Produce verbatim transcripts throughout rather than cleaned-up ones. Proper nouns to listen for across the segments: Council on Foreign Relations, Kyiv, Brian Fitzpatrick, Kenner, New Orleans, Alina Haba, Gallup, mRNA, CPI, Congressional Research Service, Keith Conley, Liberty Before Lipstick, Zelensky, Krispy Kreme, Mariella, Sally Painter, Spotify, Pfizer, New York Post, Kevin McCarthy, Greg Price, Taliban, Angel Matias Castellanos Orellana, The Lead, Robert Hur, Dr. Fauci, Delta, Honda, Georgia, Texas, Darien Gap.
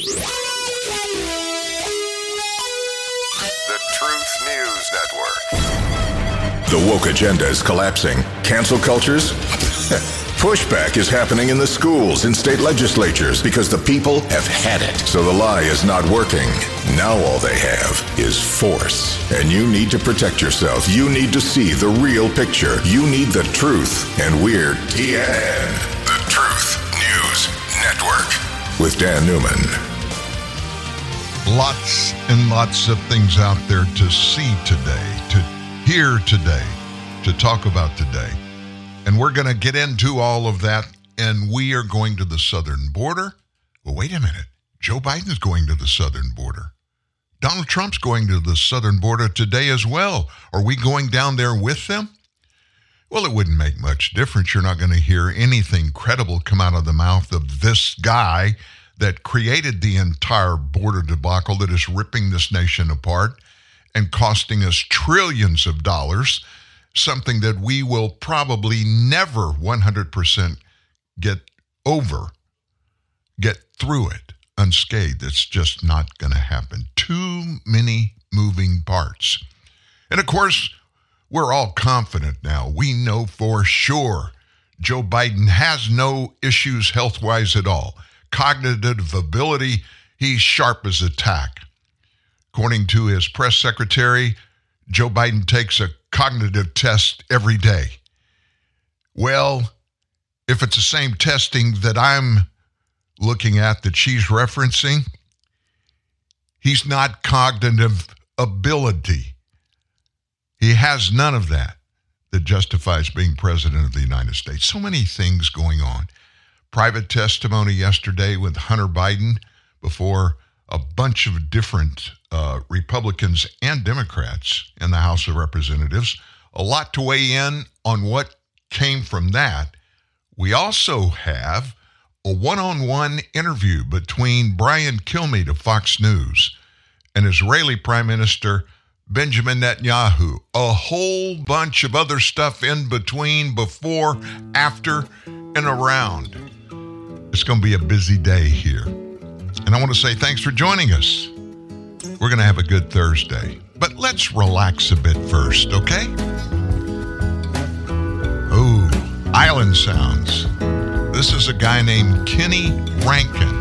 The Truth News Network. The woke agenda is collapsing. Cancel cultures? Pushback is happening in the schools and state legislatures because the people have had it. So the lie is not working. Now all they have is force. And you need to protect yourself. You need to see the real picture. You need the truth. And we're T N N, the Truth News Network, with Dan Newman. Lots and lots of things out there to see today, to hear today, to talk about today. And we're going to get into all of that, and we are going to the southern border. Well, wait a minute. Joe Biden's going to the southern border. Donald Trump's going to the southern border today as well. Are we going down there with them? Well, it wouldn't make much difference. You're not going to hear anything credible come out of the mouth of this guy that created the entire border debacle that is ripping this nation apart and costing us trillions of dollars, something that we will probably never one hundred percent get over, get through it unscathed. It's just not going to happen. Too many moving parts. And of course, we're all confident now. We know for sure Joe Biden has no issues health-wise at all. Cognitive ability, he's sharp as a tack. According to his press secretary, Joe Biden takes a cognitive test every day. Well, if it's the same testing that I'm looking at that she's referencing, he's not cognitive ability. He has none of that that justifies being president of the United States. So many things going on. Private testimony yesterday with Hunter Biden before a bunch of different uh, Republicans and Democrats in the House of Representatives. A lot to weigh in on what came from that. We also have a one-on-one interview between Brian Kilmeade of Fox News and Israeli Prime Minister Benjamin Netanyahu. A whole bunch of other stuff in between, before, after, and around. It's going to be a busy day here. And I want to say thanks for joining us. We're going to have a good Thursday. But let's relax a bit first, okay? Ooh, Island Sounds. This is a guy named Kenny Rankin.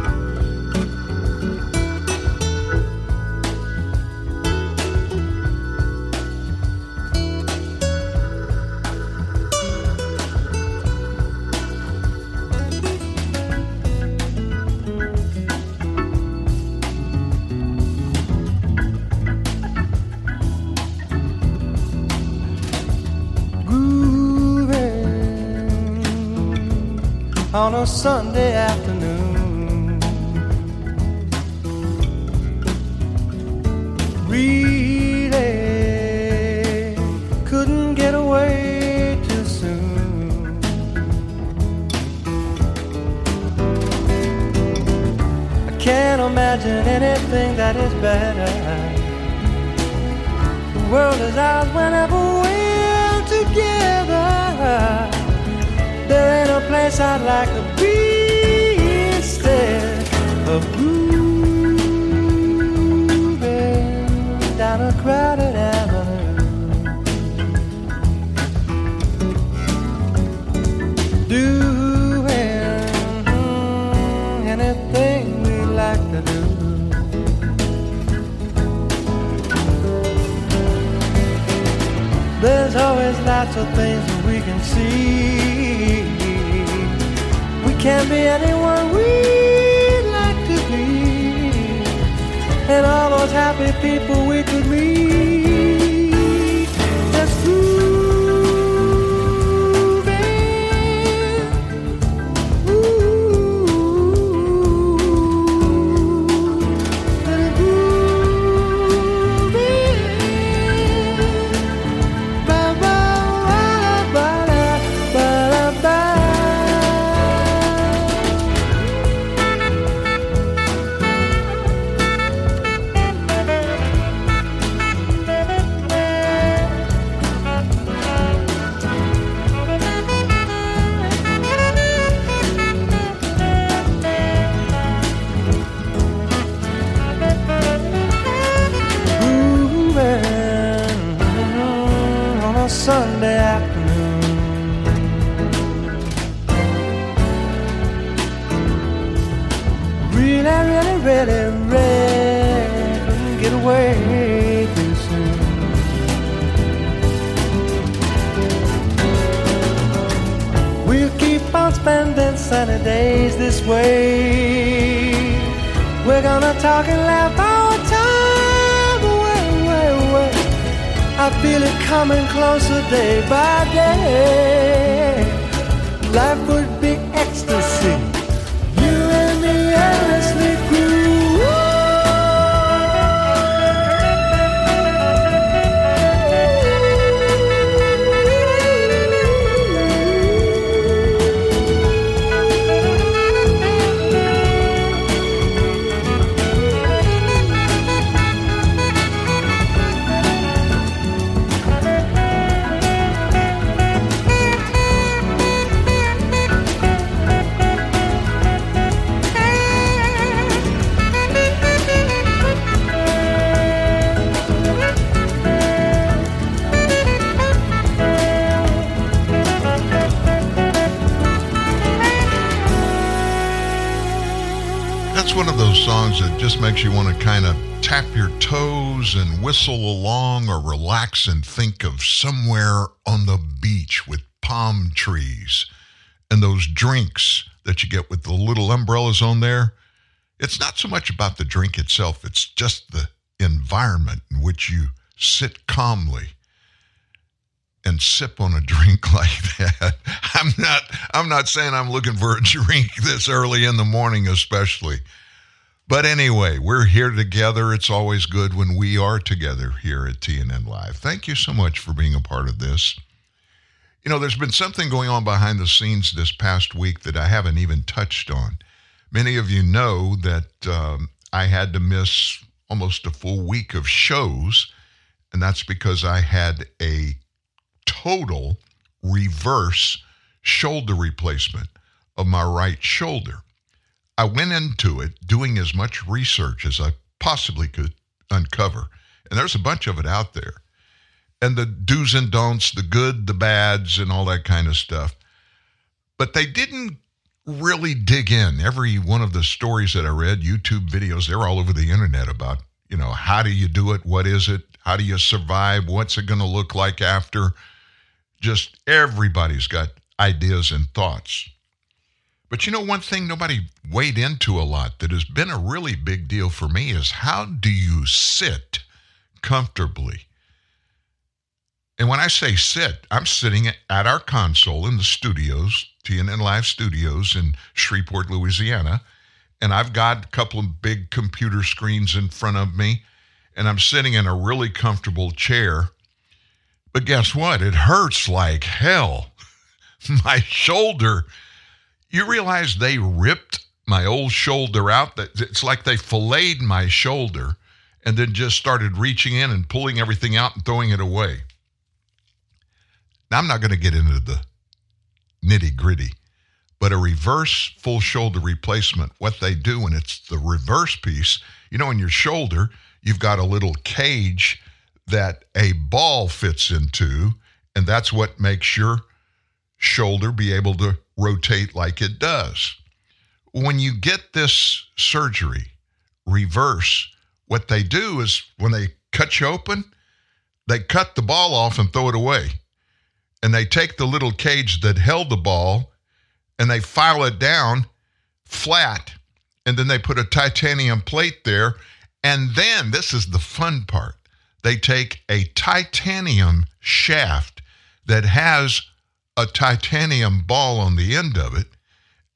On a Sunday afternoon, really couldn't get away too soon. I can't imagine anything that is better. The world is ours whenever we're together. There ain't a place I'd like to be instead of moving down a crowded avenue, doing anything we like to do. There's always lots of things that we can see. Can't be anyone we'd like to be, and all those happy people we could meet. That's moving, ooh, and moving, ba ba ba ba ba ba. really, really, really, really couldn't get away too soon. We'll keep on spending sunny days this way. We're gonna talk and laugh all the time away, away, away. I feel it coming closer day by day. Life would be ecstasy. You and me endlessly songs that just makes you want to kind of tap your toes and whistle along or relax and think of somewhere on the beach with palm trees and those drinks that you get with the little umbrellas on there. It's not so much about the drink itself. It's just the environment in which you sit calmly and sip on a drink like that. I'm not, I'm not saying I'm looking for a drink this early in the morning, especially. But anyway, we're here together. It's always good when we are together here at T N N Live. Thank you so much for being a part of this. You know, there's been something going on behind the scenes this past week that I haven't even touched on. Many of you know that um, I had to miss almost a full week of shows, and that's because I had a total reverse shoulder replacement of my right shoulder. I went into it doing as much research as I possibly could uncover, and there's a bunch of it out there, and the do's and don'ts, the good, the bads, and all that kind of stuff, but they didn't really dig in. Every one of the stories that I read, YouTube videos, they're all over the internet about, you know, how do you do it? What is it? How do you survive? What's it going to look like after? Just everybody's got ideas and thoughts. But you know, one thing nobody weighed into a lot that has been a really big deal for me is how do you sit comfortably? And when I say sit, I'm sitting at our console in the studios, T N N Live Studios in Shreveport, Louisiana, and I've got a couple of big computer screens in front of me, and I'm sitting in a really comfortable chair. But guess what? It hurts like hell. My shoulder. You realize they ripped my old shoulder out. It's like they filleted my shoulder and then just started reaching in and pulling everything out and throwing it away. Now, I'm not going to get into the nitty-gritty, but a reverse full shoulder replacement, what they do when it's the reverse piece, you know, in your shoulder, you've got a little cage that a ball fits into, and that's what makes your shoulder be able to rotate like it does. When you get this surgery, reverse, what they do is when they cut you open, they cut the ball off and throw it away. And they take the little cage that held the ball and they file it down flat. And then they put a titanium plate there. And then, this is the fun part, they take a titanium shaft that has a titanium ball on the end of it,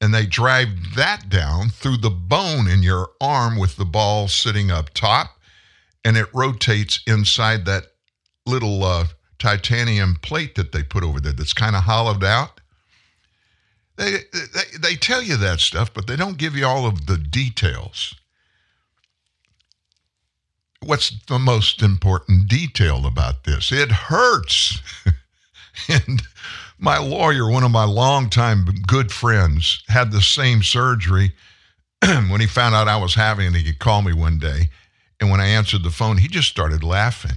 and they drive that down through the bone in your arm with the ball sitting up top, and it rotates inside that little uh, titanium plate that they put over there that's kind of hollowed out. They, they they tell you that stuff, but they don't give you all of the details. What's the most important detail about this? It hurts. And my lawyer, one of my longtime good friends, had the same surgery. When he found out I was having it, he called me one day. And when I answered the phone, he just started laughing.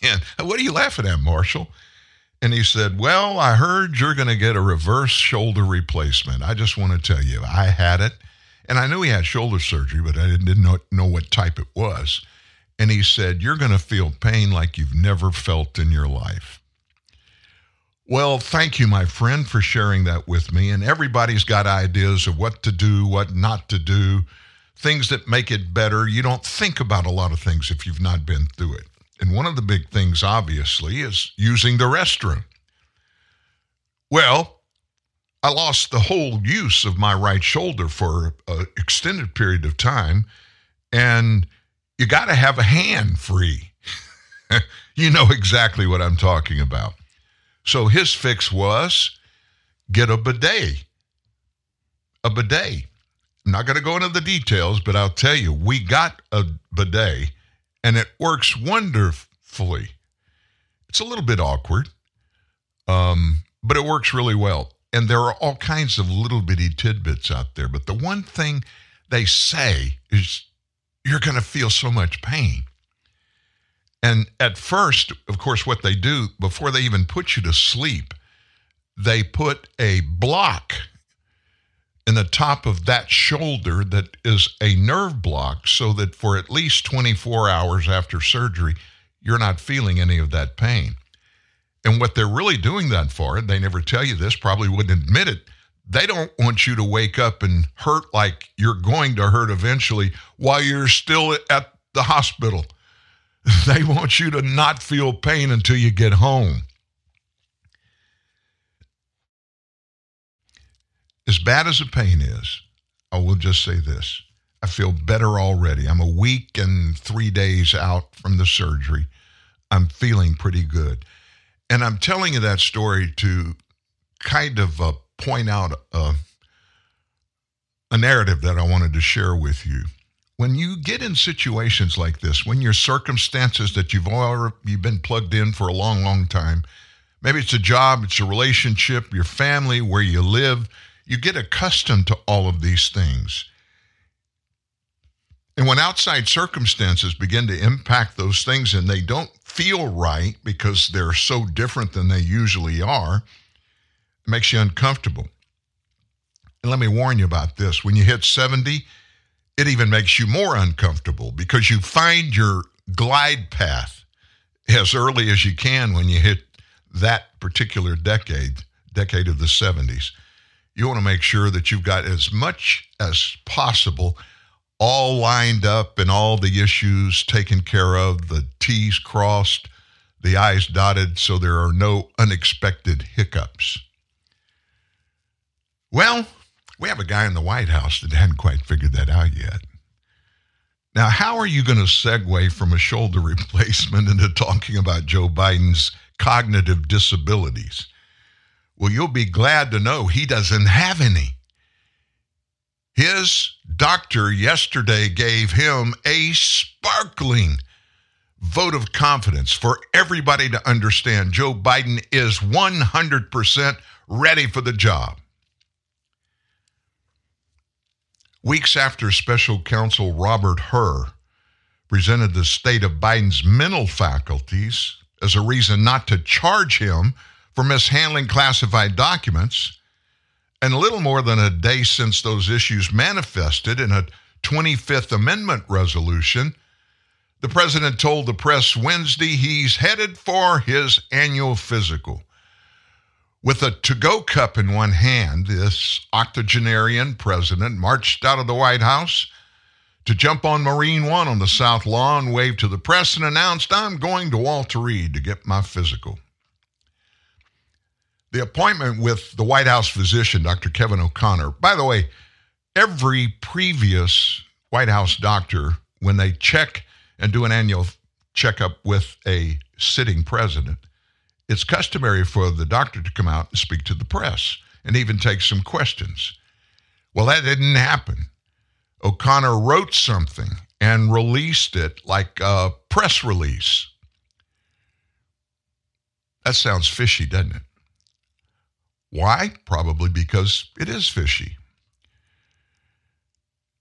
And what are you laughing at, Marshall? And he said, well, I heard you're going to get a reverse shoulder replacement. I just want to tell you, I had it. And I knew he had shoulder surgery, but I didn't know, know what type it was. And he said, you're going to feel pain like you've never felt in your life. Well, thank you, my friend, for sharing that with me. And everybody's got ideas of what to do, what not to do, things that make it better. You don't think about a lot of things if you've not been through it. And one of the big things, obviously, is using the restroom. Well, I lost the whole use of my right shoulder for an extended period of time, and you got to have a hand free. You know exactly what I'm talking about. So his fix was get a bidet, a bidet. I'm not going to go into the details, but I'll tell you, we got a bidet, and it works wonderfully. It's a little bit awkward, um, but it works really well. And there are all kinds of little bitty tidbits out there. But the one thing they say is you're going to feel so much pain. And at first, of course, what they do, before they even put you to sleep, they put a block in the top of that shoulder that is a nerve block so that for at least twenty-four hours after surgery, you're not feeling any of that pain. And what they're really doing that for, and they never tell you this, probably wouldn't admit it, they don't want you to wake up and hurt like you're going to hurt eventually while you're still at the hospital. They want you to not feel pain until you get home. As bad as the pain is, I will just say this. I feel better already. I'm a week and three days out from the surgery. I'm feeling pretty good. And I'm telling you that story to kind of uh, point out a, a narrative that I wanted to share with you. When you get in situations like this, when your circumstances that you've already you've been plugged in for a long, long time, maybe it's a job, it's a relationship, your family, where you live, you get accustomed to all of these things. And when outside circumstances begin to impact those things and they don't feel right because they're so different than they usually are, it makes you uncomfortable. And let me warn you about this. When you hit seventy, it even makes you more uncomfortable because you find your glide path as early as you can when you hit that particular decade, decade of the seventies. You want to make sure that you've got as much as possible all lined up and all the issues taken care of, the T's crossed, the I's dotted, so there are no unexpected hiccups. Well, we have a guy in the White House that hadn't quite figured that out yet. Now, how are you going to segue from a shoulder replacement into talking about Joe Biden's cognitive disabilities? Well, you'll be glad to know he doesn't have any. His doctor yesterday gave him a sparkling vote of confidence for everybody to understand Joe Biden is one hundred percent ready for the job. Weeks after special counsel Robert Hur presented the state of Biden's mental faculties as a reason not to charge him for mishandling classified documents, and a little more than a day since those issues manifested in a twenty-fifth Amendment resolution, the president told the press Wednesday he's headed for his annual physical. With a to-go cup in one hand, this octogenarian president marched out of the White House to jump on Marine One on the South Lawn, waved to the press, and announced, I'm going to Walter Reed to get my physical. The appointment with the White House physician, Doctor Kevin O'Connor. By the way, every previous White House doctor, when they check and do an annual checkup with a sitting president, it's customary for the doctor to come out and speak to the press and even take some questions. Well, that didn't happen. O'Connor wrote something and released it like a press release. That sounds fishy, doesn't it? Why? Probably because it is fishy.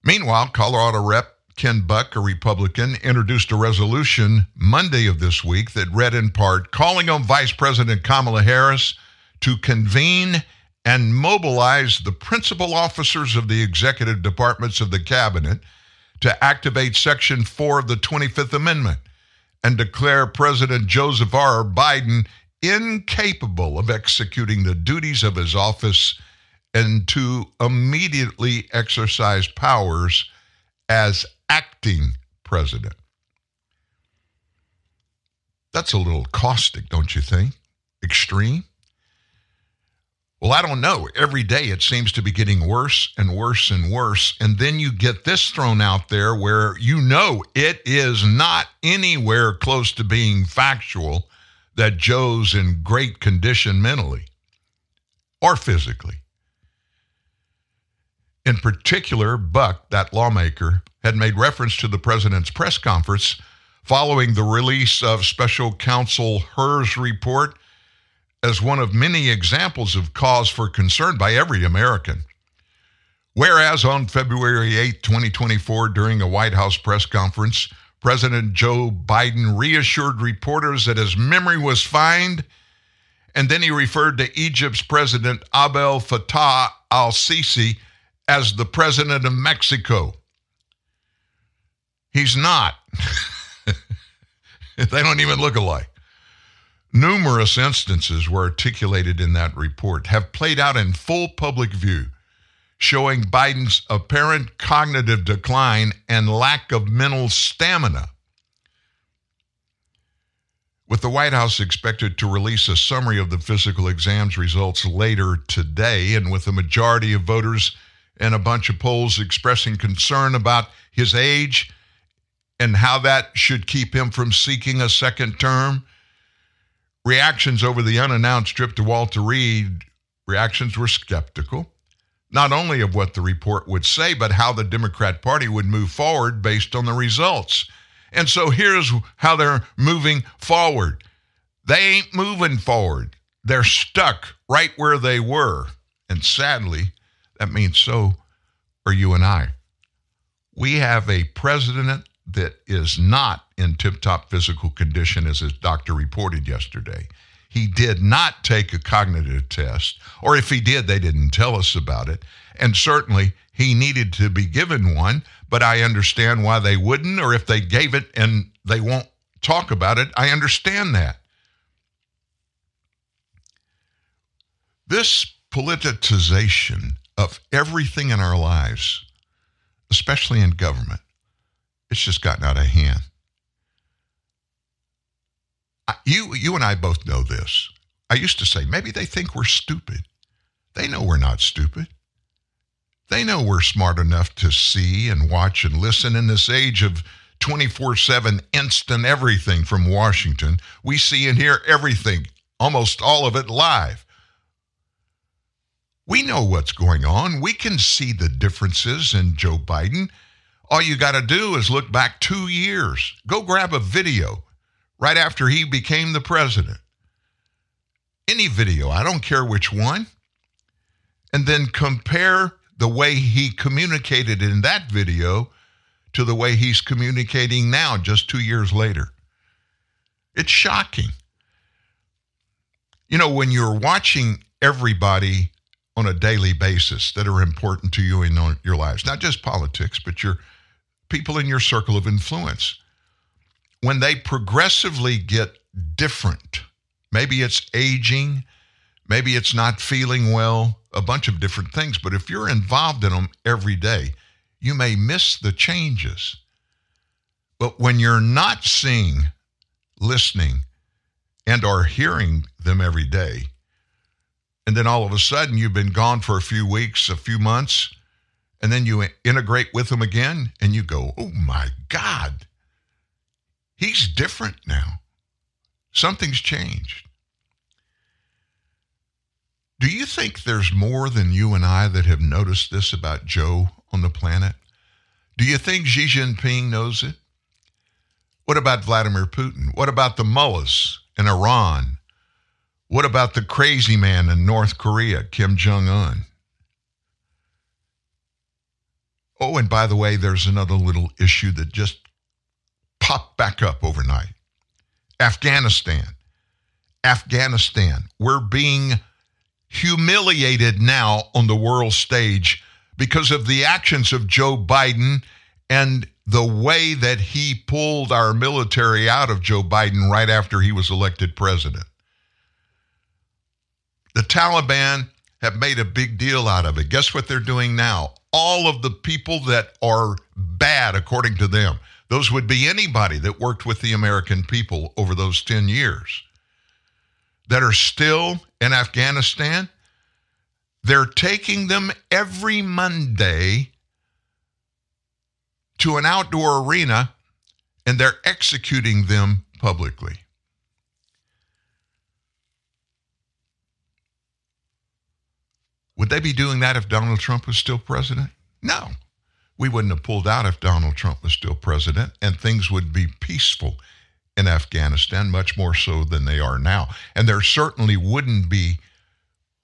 Meanwhile, Colorado Representative Ken Buck, a Republican, introduced a resolution Monday of this week that read in part, calling on Vice President Kamala Harris to convene and mobilize the principal officers of the executive departments of the cabinet to activate Section four of the twenty-fifth Amendment and declare President Joseph R. Biden incapable of executing the duties of his office and to immediately exercise powers as acting president. That's a little caustic, don't you think? Extreme? Well, I don't know. Every day it seems to be getting worse and worse and worse. And then you get this thrown out there where you know it is not anywhere close to being factual that Joe's in great condition mentally or physically. In particular, Buck, that lawmaker, had made reference to the president's press conference following the release of special counsel Hur's report as one of many examples of cause for concern by every American. Whereas on February eighth, twenty twenty-four, during a White House press conference, President Joe Biden reassured reporters that his memory was fine, and then he referred to Egypt's President Abdel Fattah al-Sisi as the president of Mexico. He's not. They don't even look alike. Numerous instances were articulated in that report, have played out in full public view, showing Biden's apparent cognitive decline and lack of mental stamina. With the White House expected to release a summary of the physical exam's results later today, and with a majority of voters and a bunch of polls expressing concern about his age and how that should keep him from seeking a second term, reactions over the unannounced trip to Walter Reed, reactions were skeptical, not only of what the report would say, but how the Democrat Party would move forward based on the results. And so here's how they're moving forward. They ain't moving forward. They're stuck right where they were. And sadly, that means so are you and I. We have a president that is not in tip-top physical condition, as his doctor reported yesterday. He did not take a cognitive test, or if he did, they didn't tell us about it. And certainly, he needed to be given one, but I understand why they wouldn't, or if they gave it and they won't talk about it, I understand that. This politicization of everything in our lives, especially in government, it's just gotten out of hand. You, you and I both know this. I used to say, maybe they think we're stupid. They know we're not stupid. They know we're smart enough to see and watch and listen. In this age of twenty-four seven instant everything from Washington, we see and hear everything, almost all of it live. We know what's going on. We can see the differences in Joe Biden. All you got to do is look back two years. Go grab a video right after he became the president. Any video, I don't care which one. And then compare the way he communicated in that video to the way he's communicating now just two years later. It's shocking. You know, when you're watching everybody on a daily basis that are important to you in your lives, not just politics, but your people in your circle of influence, when they progressively get different, maybe it's aging, maybe it's not feeling well, a bunch of different things, but if you're involved in them every day, you may miss the changes. But when you're not seeing, listening, and or hearing them every day, and then all of a sudden you've been gone for a few weeks, a few months, and then you integrate with them again, and you go, oh my God, he's different now. Something's changed. Do you think there's more than you and I that have noticed this about Joe on the planet? Do you think Xi Jinping knows it? What about Vladimir Putin? What about the mullahs in Iran? What about the crazy man in North Korea, Kim Jong-un? Oh, and by the way, there's another little issue that just popped back up overnight. Afghanistan. Afghanistan. We're being humiliated now on the world stage because of the actions of Joe Biden and the way that he pulled our military out of Joe Biden right after he was elected president. The Taliban have made a big deal out of it. Guess what they're doing now? All of the people that are bad, according to them, those would be anybody that worked with the American people over those ten years that are still in Afghanistan, they're taking them every Monday to an outdoor arena and they're executing them publicly. Would they be doing that if Donald Trump was still president? No. We wouldn't have pulled out if Donald Trump was still president, and things would be peaceful in Afghanistan, much more so than they are now. And there certainly wouldn't be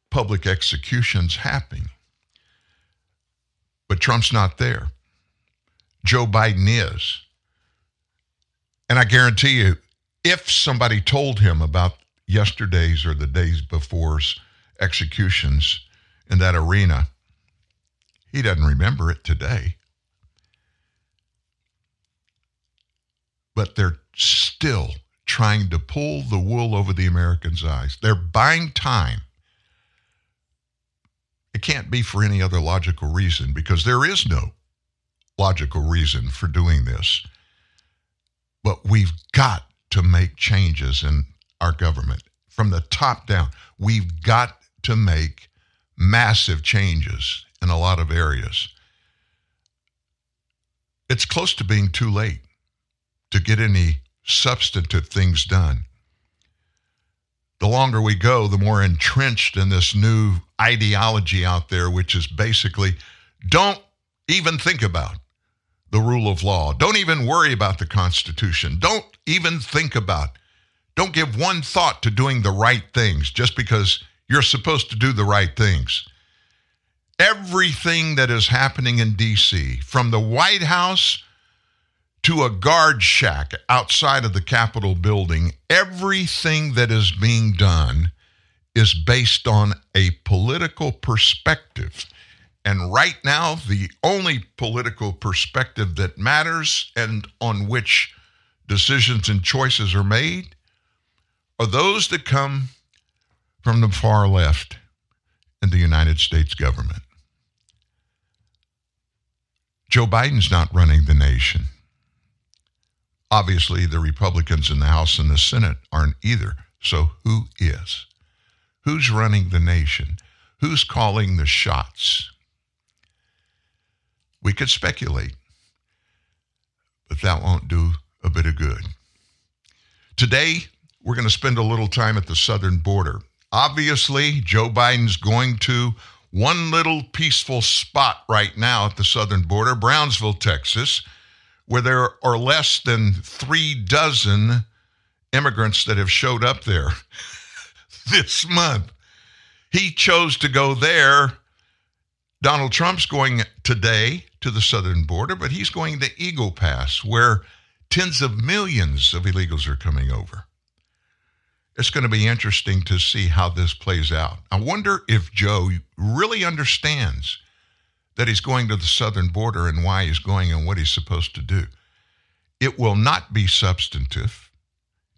public executions happening. But Trump's not there. Joe Biden is. And I guarantee you, if somebody told him about yesterday's or the days before's executions in that arena, he doesn't remember it today. But they're still trying to pull the wool over the Americans' eyes. They're buying time. It can't be for any other logical reason, because there is no logical reason for doing this. But we've got to make changes in our government from the top down. We've got to make massive changes in a lot of areas. It's close to being too late to get any substantive things done. The longer we go, the more entrenched in this new ideology out there, which is basically don't even think about the rule of law. Don't even worry about the Constitution. Don't even think about, don't give one thought to doing the right things just because you're supposed to do the right things. Everything that is happening in D C, from the White House to a guard shack outside of the Capitol building, everything that is being done is based on a political perspective. And right now, the only political perspective that matters and on which decisions and choices are made are those that come from the far left in the United States government. Joe Biden's not running the nation. Obviously, the Republicans in the House and the Senate aren't either. So who is? Who's running the nation? Who's calling the shots? We could speculate, but that won't do a bit of good. Today, we're going to spend a little time at the southern border. Obviously, Joe Biden's going to one little peaceful spot right now at the southern border, Brownsville, Texas, where there are less than three dozen immigrants that have showed up there this month. He chose to go there. Donald Trump's going today to the southern border, but he's going to Eagle Pass, where tens of millions of illegals are coming over. It's going to be interesting to see how this plays out. I wonder if Joe really understands that he's going to the southern border and why he's going and what he's supposed to do. It will not be substantive.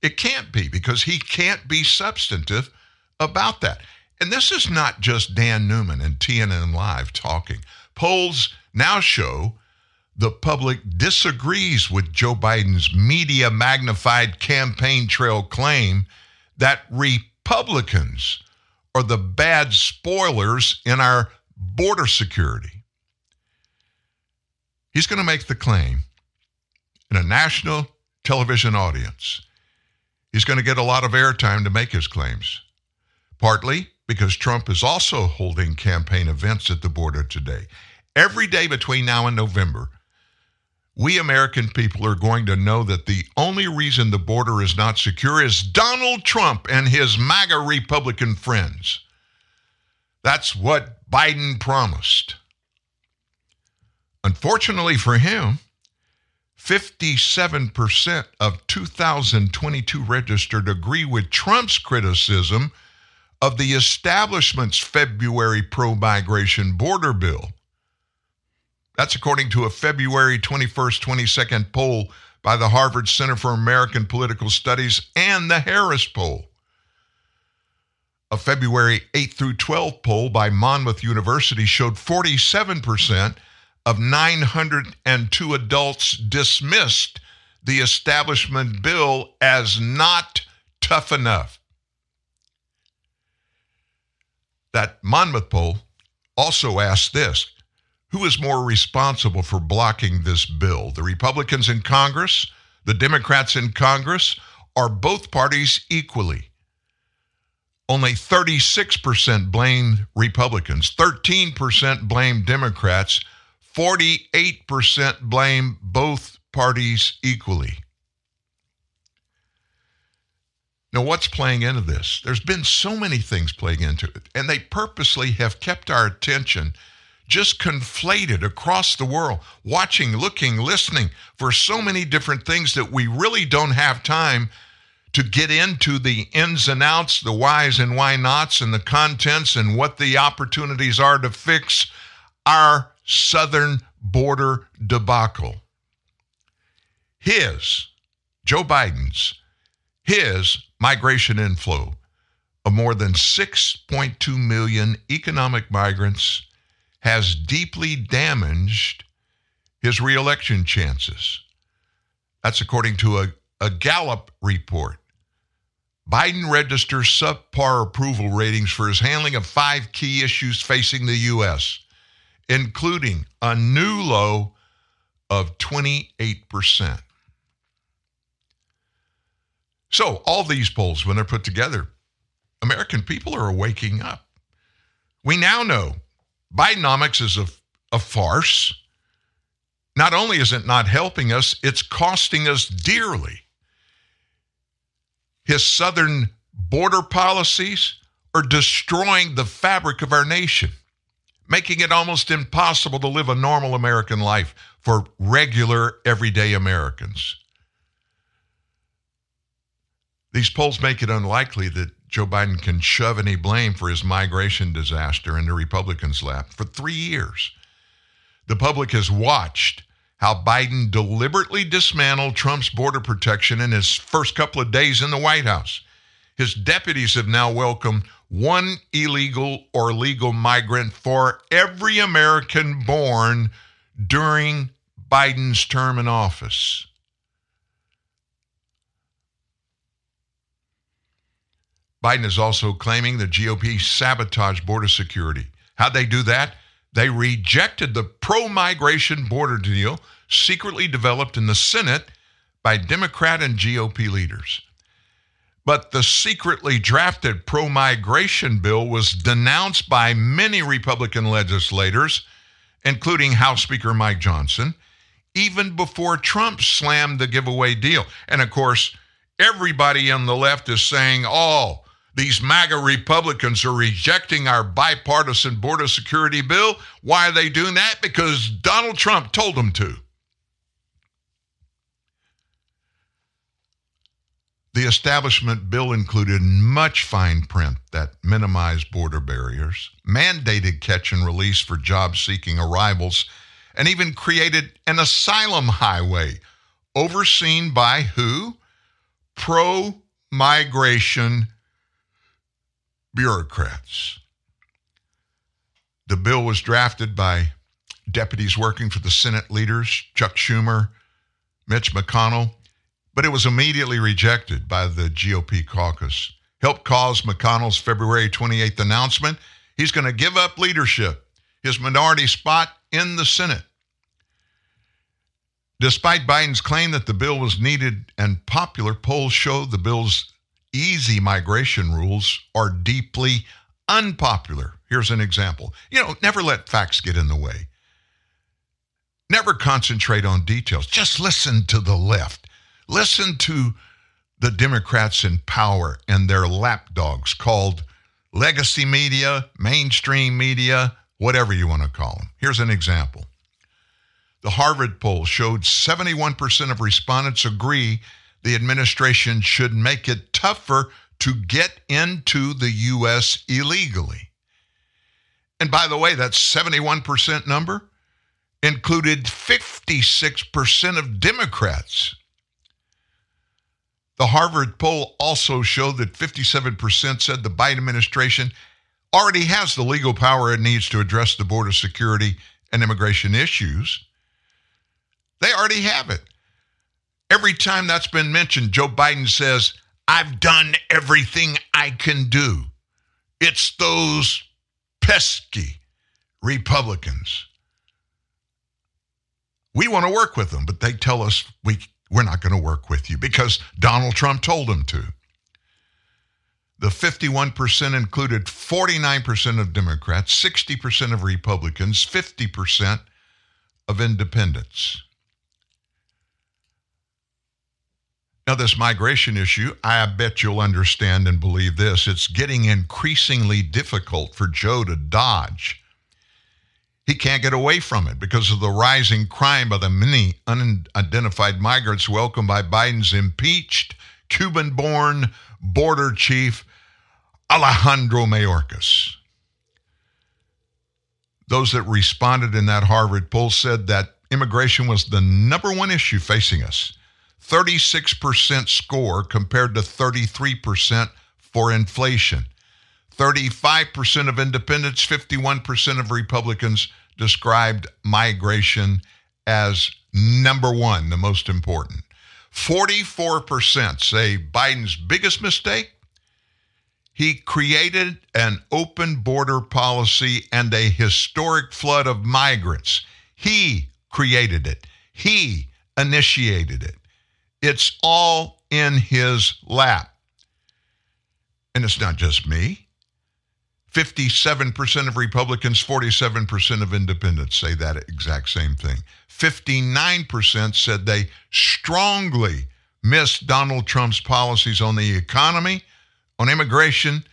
It can't be, because he can't be substantive about that. And this is not just Dan Newman and T N N Live talking. Polls now show the public disagrees with Joe Biden's media magnified campaign trail claim that Republicans are the bad spoilers in our border security. He's going to make the claim in a national television audience. He's going to get a lot of airtime to make his claims, partly because Trump is also holding campaign events at the border today. Every day between now and November, we American people are going to know that the only reason the border is not secure is Donald Trump and his MAGA Republican friends. That's what Biden promised. Unfortunately for him, fifty-seven percent of two thousand twenty-two registered agree with Trump's criticism of the establishment's February pro-migration border bill. That's according to a February twenty-first, twenty-second poll by the Harvard Center for American Political Studies and the Harris poll. A February eighth through twelfth poll by Monmouth University showed forty-seven percent of nine hundred two adults dismissed the establishment bill as not tough enough. That Monmouth poll also asked this: who is more responsible for blocking this bill? The Republicans in Congress, the Democrats in Congress, or both parties equally? Only thirty-six percent blamed Republicans, thirteen percent blamed Democrats, forty-eight percent blamed both parties equally. Now, what's playing into this? There's been so many things playing into it, and they purposely have kept our attention just conflated across the world, watching, looking, listening for so many different things that we really don't have time to get into the ins and outs, the whys and why nots, and the contents and what the opportunities are to fix our southern border debacle. His, Joe Biden's, his migration inflow of more than six point two million economic migrants has deeply damaged his reelection chances. That's according to a, a Gallup report. Biden registers subpar approval ratings for his handling of five key issues facing the U S, including a new low of twenty-eight percent. So all these polls, when they're put together, American people are waking up. We now know Bidenomics is a, a farce. Not only is it not helping us, it's costing us dearly. His southern border policies are destroying the fabric of our nation, making it almost impossible to live a normal American life for regular, everyday Americans. These polls make it unlikely that Joe Biden can shove any blame for his migration disaster into Republicans' lap. For three years, the public has watched how Biden deliberately dismantled Trump's border protection in his first couple of days in the White House. His deputies have now welcomed one illegal or legal migrant for every American born during Biden's term in office. Biden is also claiming the G O P sabotaged border security. How'd they do that? They rejected the pro-migration border deal secretly developed in the Senate by Democrat and G O P leaders. But the secretly drafted pro-migration bill was denounced by many Republican legislators, including House Speaker Mike Johnson, even before Trump slammed the giveaway deal. And of course, everybody on the left is saying, oh, these MAGA Republicans are rejecting our bipartisan border security bill. Why are they doing that? Because Donald Trump told them to. The establishment bill included much fine print that minimized border barriers, mandated catch and release for job-seeking arrivals, and even created an asylum highway overseen by who? Pro-migration bureaucrats. The bill was drafted by deputies working for the Senate leaders, Chuck Schumer, Mitch McConnell, but it was immediately rejected by the G O P caucus. Helped cause McConnell's February twenty-eighth announcement. He's going to give up leadership, his minority spot in the Senate. Despite Biden's claim that the bill was needed and popular, polls show the bill's easy migration rules are deeply unpopular. Here's an example. You know, never let facts get in the way. Never concentrate on details. Just listen to the left. Listen to the Democrats in power and their lapdogs called legacy media, mainstream media, whatever you want to call them. Here's an example. The Harvard poll showed seventy-one percent of respondents agree the administration should make it tougher to get into the U S illegally. And by the way, that seventy-one percent number included fifty-six percent of Democrats. The Harvard poll also showed that fifty-seven percent said the Biden administration already has the legal power it needs to address the border security and immigration issues. They already have it. Every time that's been mentioned, Joe Biden says, I've done everything I can do. It's those pesky Republicans. We want to work with them, but they tell us we we're not going to work with you because Donald Trump told them to. The fifty-one percent included forty-nine percent of Democrats, sixty percent of Republicans, fifty percent of independents. Now, this migration issue, I bet you'll understand and believe this. It's getting increasingly difficult for Joe to dodge. He can't get away from it because of the rising crime by the many unidentified migrants welcomed by Biden's impeached, Cuban-born border chief, Alejandro Mayorkas. Those that responded in that Harvard poll said that immigration was the number one issue facing us. thirty-six percent score compared to thirty-three percent for inflation. thirty-five percent of independents, fifty-one percent of Republicans described migration as number one, the most important. forty-four percent say Biden's biggest mistake, he created an open border policy and a historic flood of migrants. He created it. He initiated it. It's all in his lap. And it's not just me. fifty-seven percent of Republicans, forty-seven percent of independents say that exact same thing. fifty-nine percent said they strongly missed Donald Trump's policies on the economy, on immigration,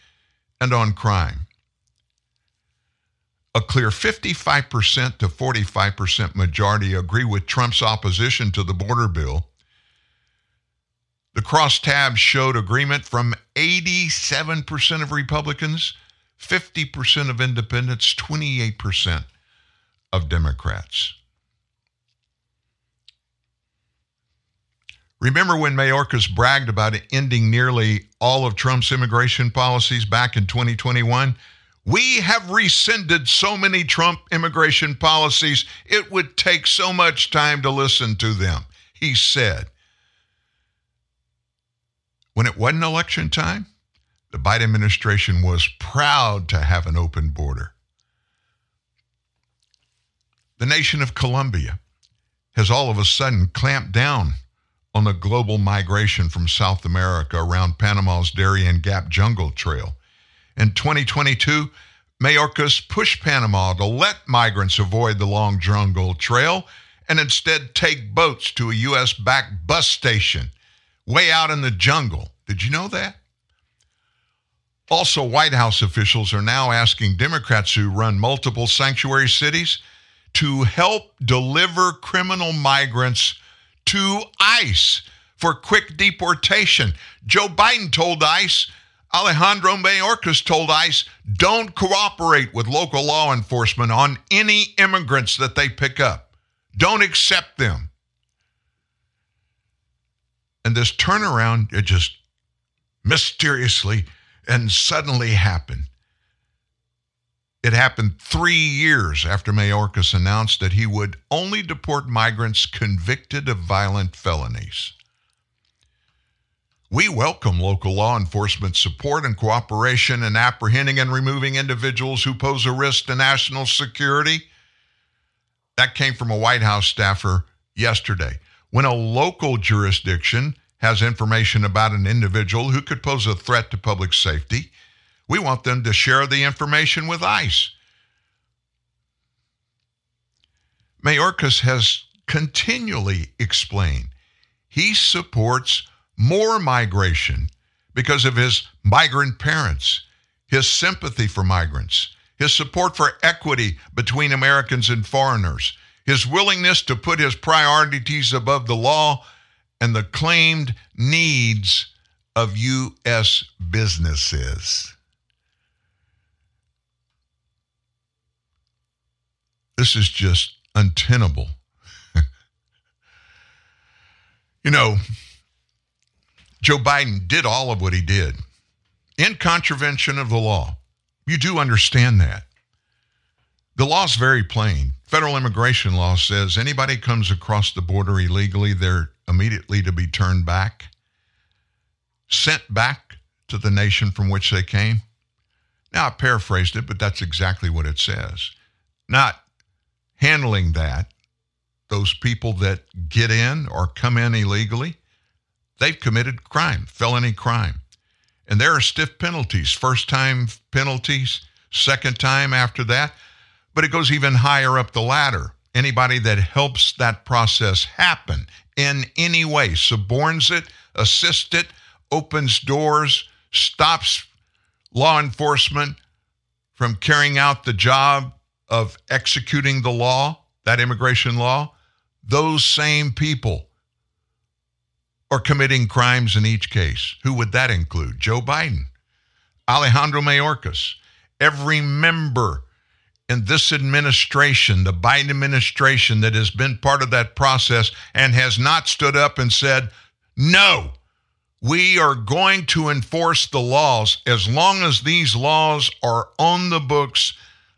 and on crime. A clear fifty-five percent to forty-five percent majority agree with Trump's opposition to the border bill. The crosstabs showed agreement from eighty-seven percent of Republicans, fifty percent of independents, twenty-eight percent of Democrats. Remember when Mayorkas bragged about ending nearly all of Trump's immigration policies back in twenty twenty-one? We have rescinded so many Trump immigration policies, it would take so much time to listen to them, he said. When it wasn't election time, the Biden administration was proud to have an open border. The nation of Colombia has all of a sudden clamped down on the global migration from South America around Panama's Darien Gap Jungle Trail. In twenty twenty-two, Mayorkas pushed Panama to let migrants avoid the long jungle trail and instead take boats to a U S-backed bus station way out in the jungle. Did you know that? Also, White House officials are now asking Democrats who run multiple sanctuary cities to help deliver criminal migrants to ICE for quick deportation. Joe Biden told ICE, Alejandro Mayorkas told ICE, don't cooperate with local law enforcement on any immigrants that they pick up. Don't accept them. And this turnaround, it just mysteriously and suddenly happened. It happened three years after Mayorkas announced that he would only deport migrants convicted of violent felonies. We welcome local law enforcement support and cooperation in apprehending and removing individuals who pose a risk to national security. That came from a White House staffer yesterday. When a local jurisdiction has information about an individual who could pose a threat to public safety, we want them to share the information with ICE. Mayorkas has continually explained he supports more migration because of his migrant parents, his sympathy for migrants, his support for equity between Americans and foreigners, his willingness to put his priorities above the law and the claimed needs of U S businesses. This is just untenable. You know, Joe Biden did all of what he did in contravention of the law. You do understand that. The law's very plain. Federal immigration law says anybody comes across the border illegally, they're immediately to be turned back, sent back to the nation from which they came. Now, I paraphrased it, but that's exactly what it says. Not handling that, those people that get in or come in illegally, they've committed crime, felony crime. And there are stiff penalties, first-time penalties, second time after that. But it goes even higher up the ladder. Anybody that helps that process happen in any way, suborns it, assists it, opens doors, stops law enforcement from carrying out the job of executing the law, that immigration law, those same people are committing crimes in each case. Who would that include? Joe Biden, Alejandro Mayorkas, every member in this administration, the Biden administration, that has been part of that process and has not stood up and said, no, we are going to enforce the laws. As long as these laws are on the books,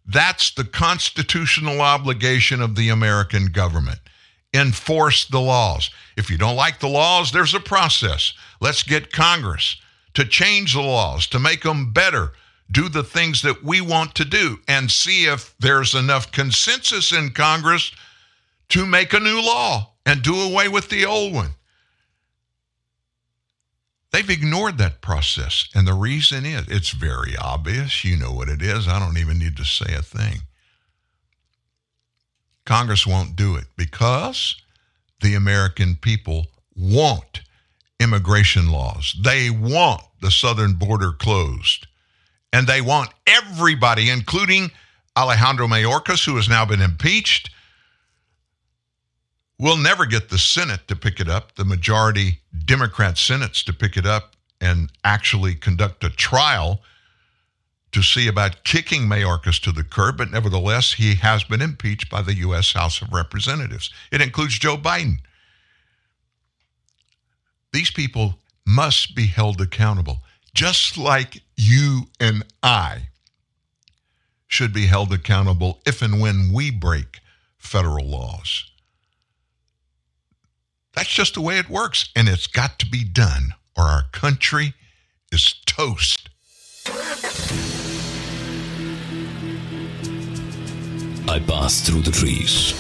that's the constitutional obligation of the American government. Enforce the laws. If you don't like the laws, there's a process. Let's get Congress to change the laws, to make them better. Do the things that we want to do and see if there's enough consensus in Congress to make a new law and do away with the old one. They've ignored that process. And the reason is, it's very obvious. You know what it is. I don't even need to say a thing. Congress won't do it because the American people want immigration laws. They want the southern border closed. And they want everybody, including Alejandro Mayorkas, who has now been impeached. We'll never get the Senate to pick it up, the majority Democrat Senates to pick it up and actually conduct a trial to see about kicking Mayorkas to the curb. But nevertheless, he has been impeached by the U S House of Representatives. It includes Joe Biden. These people must be held accountable, just like you and I should be held accountable if and when we break federal laws. That's just the way it works, and it's got to be done, or our country is toast. I passed through the trees.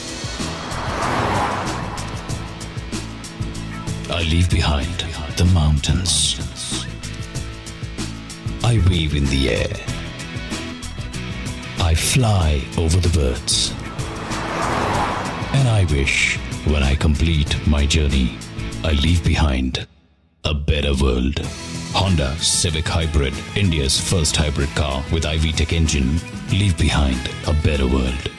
I leave behind the mountains. I weave in the air. I fly over the birds. And I wish, when I complete my journey, I leave behind a better world. Honda Civic Hybrid, India's first hybrid car with I V Tech engine. Leave behind a better world.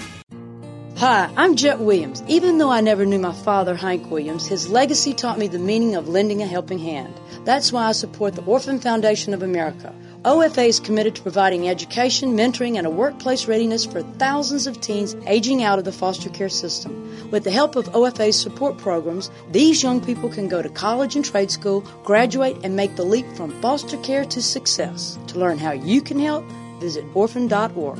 Hi, I'm Jet Williams. Even though I never knew my father, Hank Williams, his legacy taught me the meaning of lending a helping hand. That's why I support the Orphan Foundation of America. O F A is committed to providing education, mentoring, and a workplace readiness for thousands of teens aging out of the foster care system. With the help of O F A's support programs, these young people can go to college and trade school, graduate, and make the leap from foster care to success. To learn how you can help, visit orphan dot org.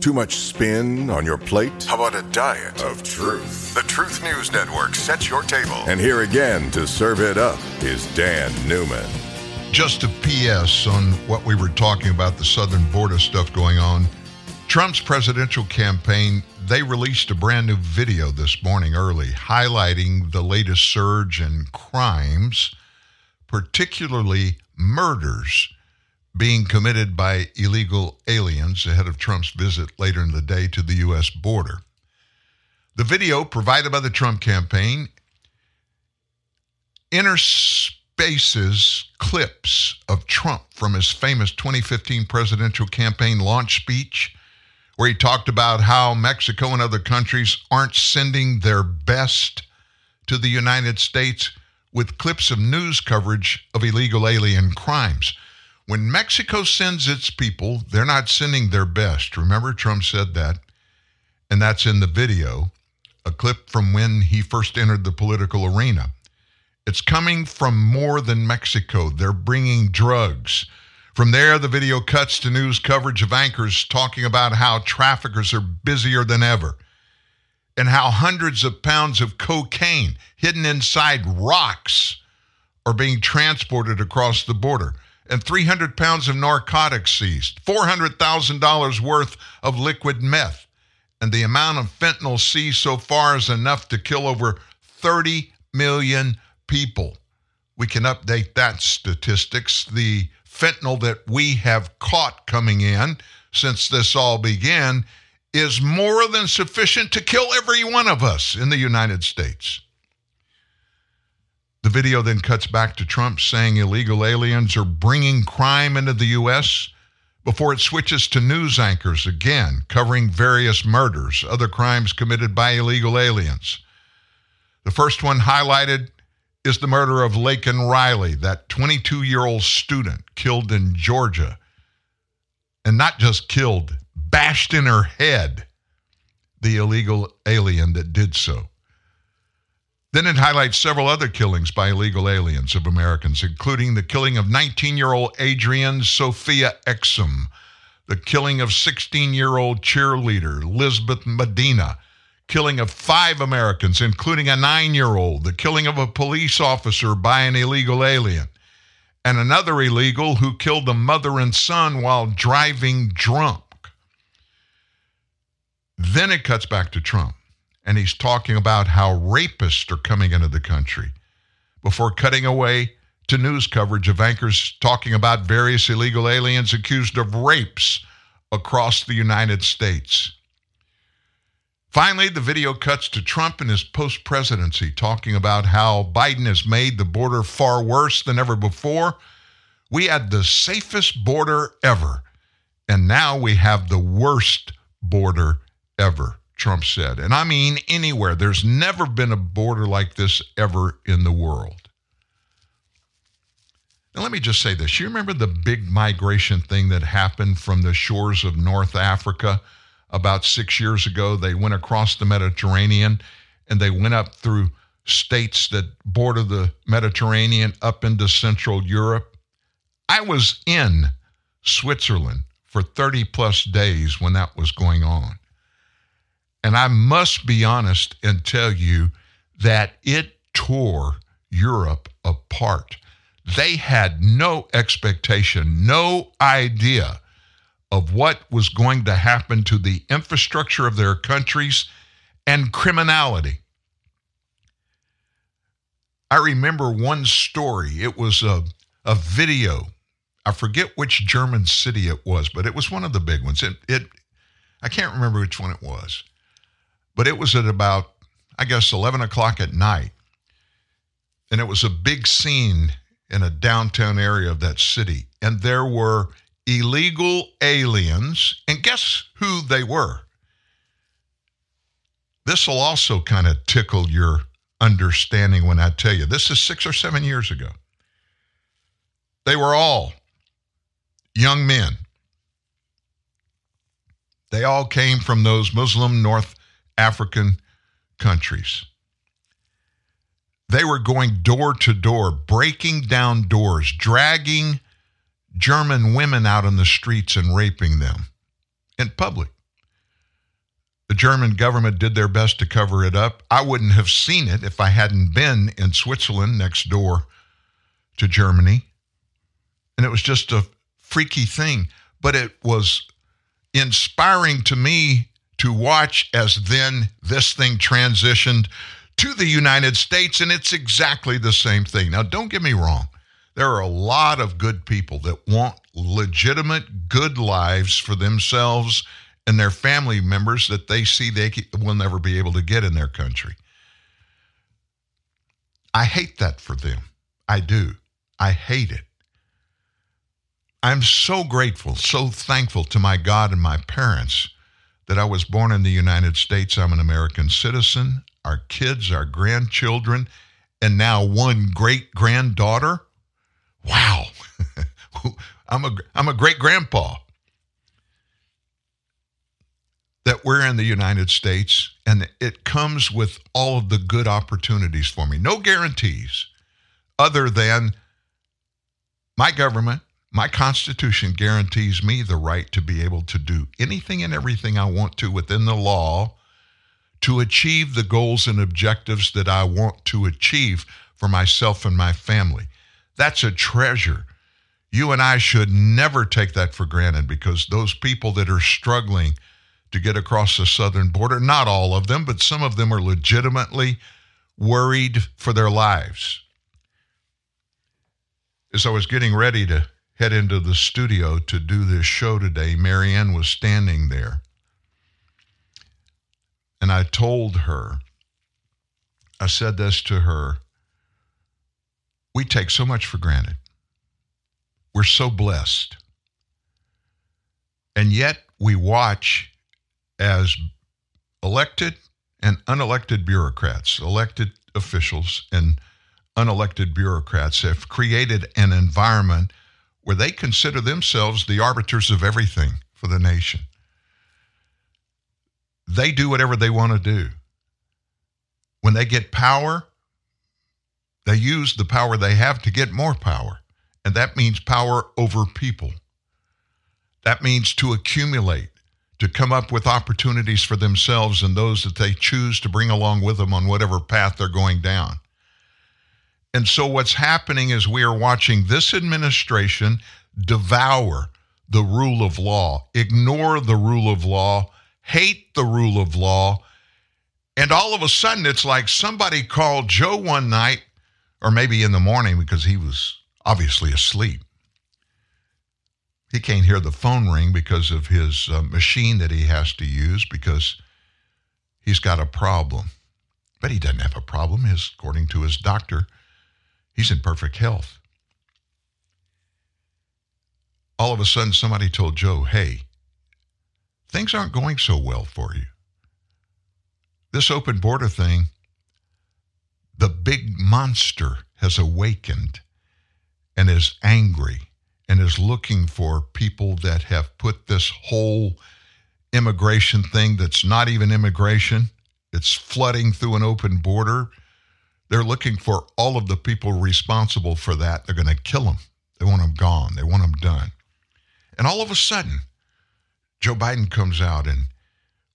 Too much spin on your plate? How about a diet of truth? The Truth News Network sets your table. And here again to serve it up is Dan Newman. Just a P S on what we were talking about, the southern border stuff going on. Trump's presidential campaign, they released a brand new video this morning early highlighting the latest surge in crimes, particularly murders being committed by illegal aliens ahead of Trump's visit later in the day to the U S border. The video provided by the Trump campaign interspaces clips of Trump from his famous twenty fifteen presidential campaign launch speech, where he talked about how Mexico and other countries aren't sending their best to the United States, with clips of news coverage of illegal alien crimes. When Mexico sends its people, they're not sending their best. Remember, Trump said that, and that's in the video, a clip from when he first entered the political arena. It's coming from more than Mexico. They're bringing drugs. From there, the video cuts to news coverage of anchors talking about how traffickers are busier than ever and how hundreds of pounds of cocaine hidden inside rocks are being transported across the border, and three hundred pounds of narcotics seized, four hundred thousand dollars worth of liquid meth, and the amount of fentanyl seized so far is enough to kill over thirty million people. We can update that statistics. The fentanyl that we have caught coming in since this all began is more than sufficient to kill every one of us in the United States. The video then cuts back to Trump saying illegal aliens are bringing crime into the U S before it switches to news anchors again, covering various murders, other crimes committed by illegal aliens. The first one highlighted is the murder of Laken Riley, that twenty-two-year-old student killed in Georgia. And not just killed, bashed in her head the illegal alien that did so. Then it highlights several other killings by illegal aliens of Americans, including the killing of nineteen-year-old Adrienne Sophia Exum, the killing of sixteen-year-old cheerleader Lisbeth Medina, killing of five Americans, including a nine-year-old, the killing of a police officer by an illegal alien, and another illegal who killed a mother and son while driving drunk. Then it cuts back to Trump, and he's talking about how rapists are coming into the country before cutting away to news coverage of anchors talking about various illegal aliens accused of rapes across the United States. Finally, the video cuts to Trump in his post-presidency, talking about how Biden has made the border far worse than ever before. We had the safest border ever, and now we have the worst border ever, Trump said. And I mean anywhere. There's never been a border like this ever in the world. Now, let me just say this. You remember the big migration thing that happened from the shores of North Africa? About six years ago, they went across the Mediterranean, and they went up through states that border the Mediterranean up into Central Europe. I was in Switzerland for thirty plus days when that was going on. And I must be honest and tell you that it tore Europe apart. They had no expectation, no idea of what was going to happen to the infrastructure of their countries and criminality. I remember one story. It was a, a video. I forget which German city it was, but it was one of the big ones. It, it, I can't remember which one it was, but it was at about, I guess, eleven o'clock at night. And it was a big scene in a downtown area of that city. And there were illegal aliens, and guess who they were? This will also kind of tickle your understanding when I tell you. This is six or seven years ago. They were all young men. They all came from those Muslim North African countries. They were going door to door, breaking down doors, dragging German women out on the streets and raping them in public. The German government did their best to cover it up. I wouldn't have seen it if I hadn't been in Switzerland next door to Germany. And it was just a freaky thing. But it was inspiring to me to watch as then this thing transitioned to the United States, and it's exactly the same thing. Now, don't get me wrong. There are a lot of good people that want legitimate good lives for themselves and their family members that they see they will never be able to get in their country. I hate that for them. I do. I hate it. I'm so grateful, so thankful to my God and my parents that I was born in the United States. I'm an American citizen. Our kids, our grandchildren, and now one great-granddaughter. Wow. I'm a, I'm a great-grandpa. That we're in the United States, and it comes with all of the good opportunities for me. No guarantees other than my government, my Constitution guarantees me the right to be able to do anything and everything I want to within the law to achieve the goals and objectives that I want to achieve for myself and my family. That's a treasure. You and I should never take that for granted, because those people that are struggling to get across the southern border, not all of them, but some of them are legitimately worried for their lives. As I was getting ready to head into the studio to do this show today, Marianne was standing there. And I told her, I said this to her, we take so much for granted. We're so blessed. And yet we watch as elected and unelected bureaucrats, elected officials and unelected bureaucrats have created an environment where they consider themselves the arbiters of everything for the nation. They do whatever they want to do. When they get power, they use the power they have to get more power. And that means power over people. That means to accumulate, to come up with opportunities for themselves and those that they choose to bring along with them on whatever path they're going down. And so what's happening is we are watching this administration devour the rule of law, ignore the rule of law, hate the rule of law, and all of a sudden it's like somebody called Joe one night, or maybe in the morning because he was obviously asleep. He can't hear the phone ring because of his uh, machine that he has to use because he's got a problem. But he doesn't have a problem. His, according to his doctor, he's in perfect health. All of a sudden somebody told Joe, hey, things aren't going so well for you. This open border thing, the big monster has awakened and is angry and is looking for people that have put this whole immigration thing that's not even immigration. It's flooding through an open border. They're looking for all of the people responsible for that. They're going to kill them. They want them gone. They want them done. And all of a sudden, Joe Biden comes out and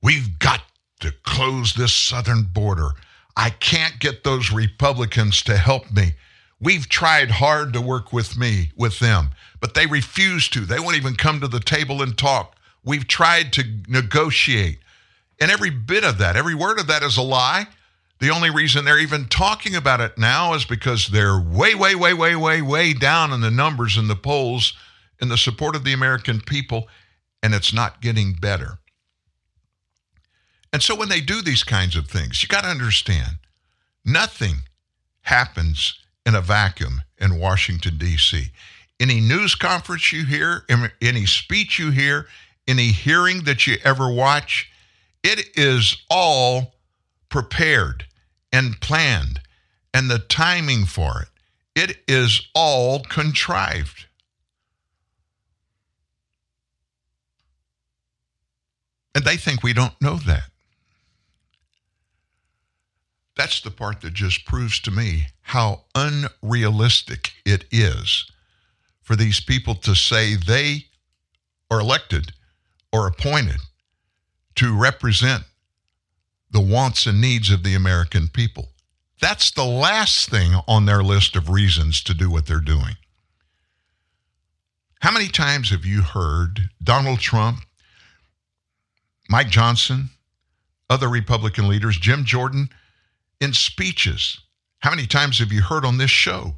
we've got to close this southern border. I can't get those Republicans to help me. We've tried hard to work with me, with them, but they refuse to. They won't even come to the table and talk. We've tried to negotiate. And every bit of that, every word of that is a lie. The only reason they're even talking about it now is because they're way, way, way, way, way, way down in the numbers in the polls in the support of the American people. And it's not getting better. And so when they do these kinds of things, you got to understand, nothing happens in a vacuum in Washington, D C. Any news conference you hear, any speech you hear, any hearing that you ever watch, it is all prepared and planned and the timing for it. It is all contrived. And they think we don't know that. That's the part that just proves to me how unrealistic it is for these people to say they are elected or appointed to represent the wants and needs of the American people. That's the last thing on their list of reasons to do what they're doing. How many times have you heard Donald Trump, Mike Johnson, other Republican leaders, Jim Jordan, in speeches? How many times have you heard on this show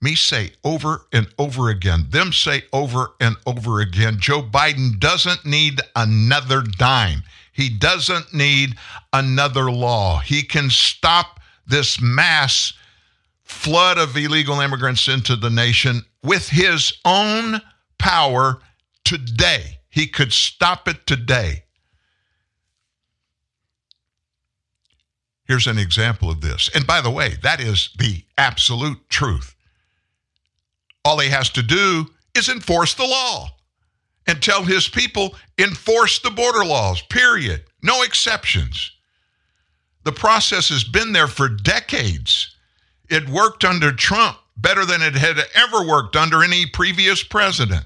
me say over and over again, them say over and over again, Joe Biden doesn't need another dime. He doesn't need another law. He can stop this mass flood of illegal immigrants into the nation with his own power today. He could stop it today. Here's an example of this. And by the way, that is the absolute truth. All he has to do is enforce the law and tell his people, enforce the border laws, period. No exceptions. The process has been there for decades. It worked under Trump better than it had ever worked under any previous president.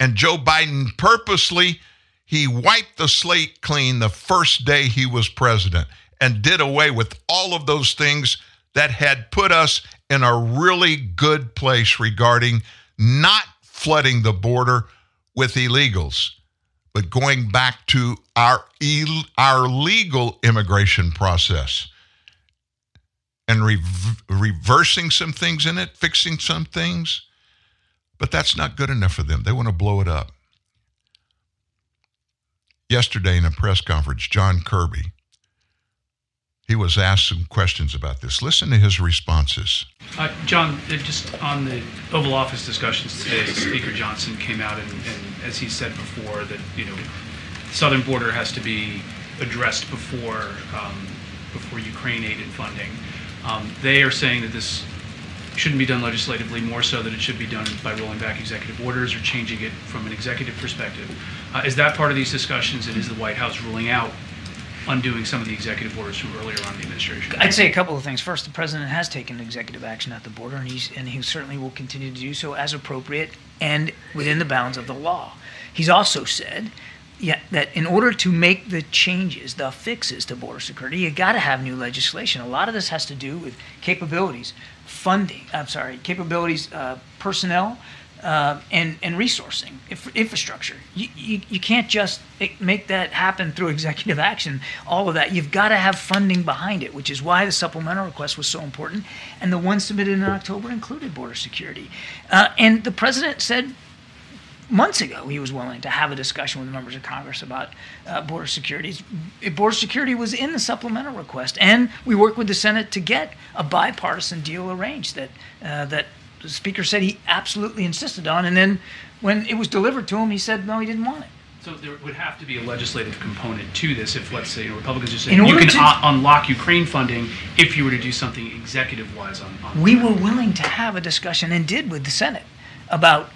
And Joe Biden purposely, he wiped the slate clean the first day he was president, and did away with all of those things that had put us in a really good place regarding not flooding the border with illegals, but going back to our, our legal immigration process and re- reversing some things in it, fixing some things. But that's not good enough for them. They want to blow it up. Yesterday in a press conference, John Kirby, he was asked some questions about this. Listen to his responses. Uh, John, just on the Oval Office discussions today, Speaker Johnson came out and, and, as he said before, that you know, the southern border has to be addressed before um, before Ukraine aid and funding. Um, they are saying that this shouldn't be done legislatively, more so that it should be done by rolling back executive orders or changing it from an executive perspective. Uh, is that part of these discussions, and is the White House ruling out undoing some of the executive orders from earlier on in the administration? I'd say a couple of things. First, the president has taken executive action at the border, and, he's, and he certainly will continue to do so as appropriate and within the bounds of the law. He's also said yeah, that in order to make the changes, the fixes to border security, you got to have new legislation. A lot of this has to do with capabilities, funding, I'm sorry, capabilities, uh, personnel, Uh, and, and resourcing, infrastructure. You, you, you can't just make that happen through executive action, all of that. You've got to have funding behind it, which is why the supplemental request was so important. And the one submitted in October included border security. Uh, and the president said months ago he was willing to have a discussion with members of Congress about uh, border security. Border security was in the supplemental request. And we worked with the Senate to get a bipartisan deal arranged that uh, that the Speaker said he absolutely insisted on, and then when it was delivered to him, he said no, he didn't want it. So there would have to be a legislative component to this if, let's say, you know, Republicans are saying you can to, uh, unlock Ukraine funding if you were to do something executive-wise on, on We that. Were willing to have a discussion and did with the Senate about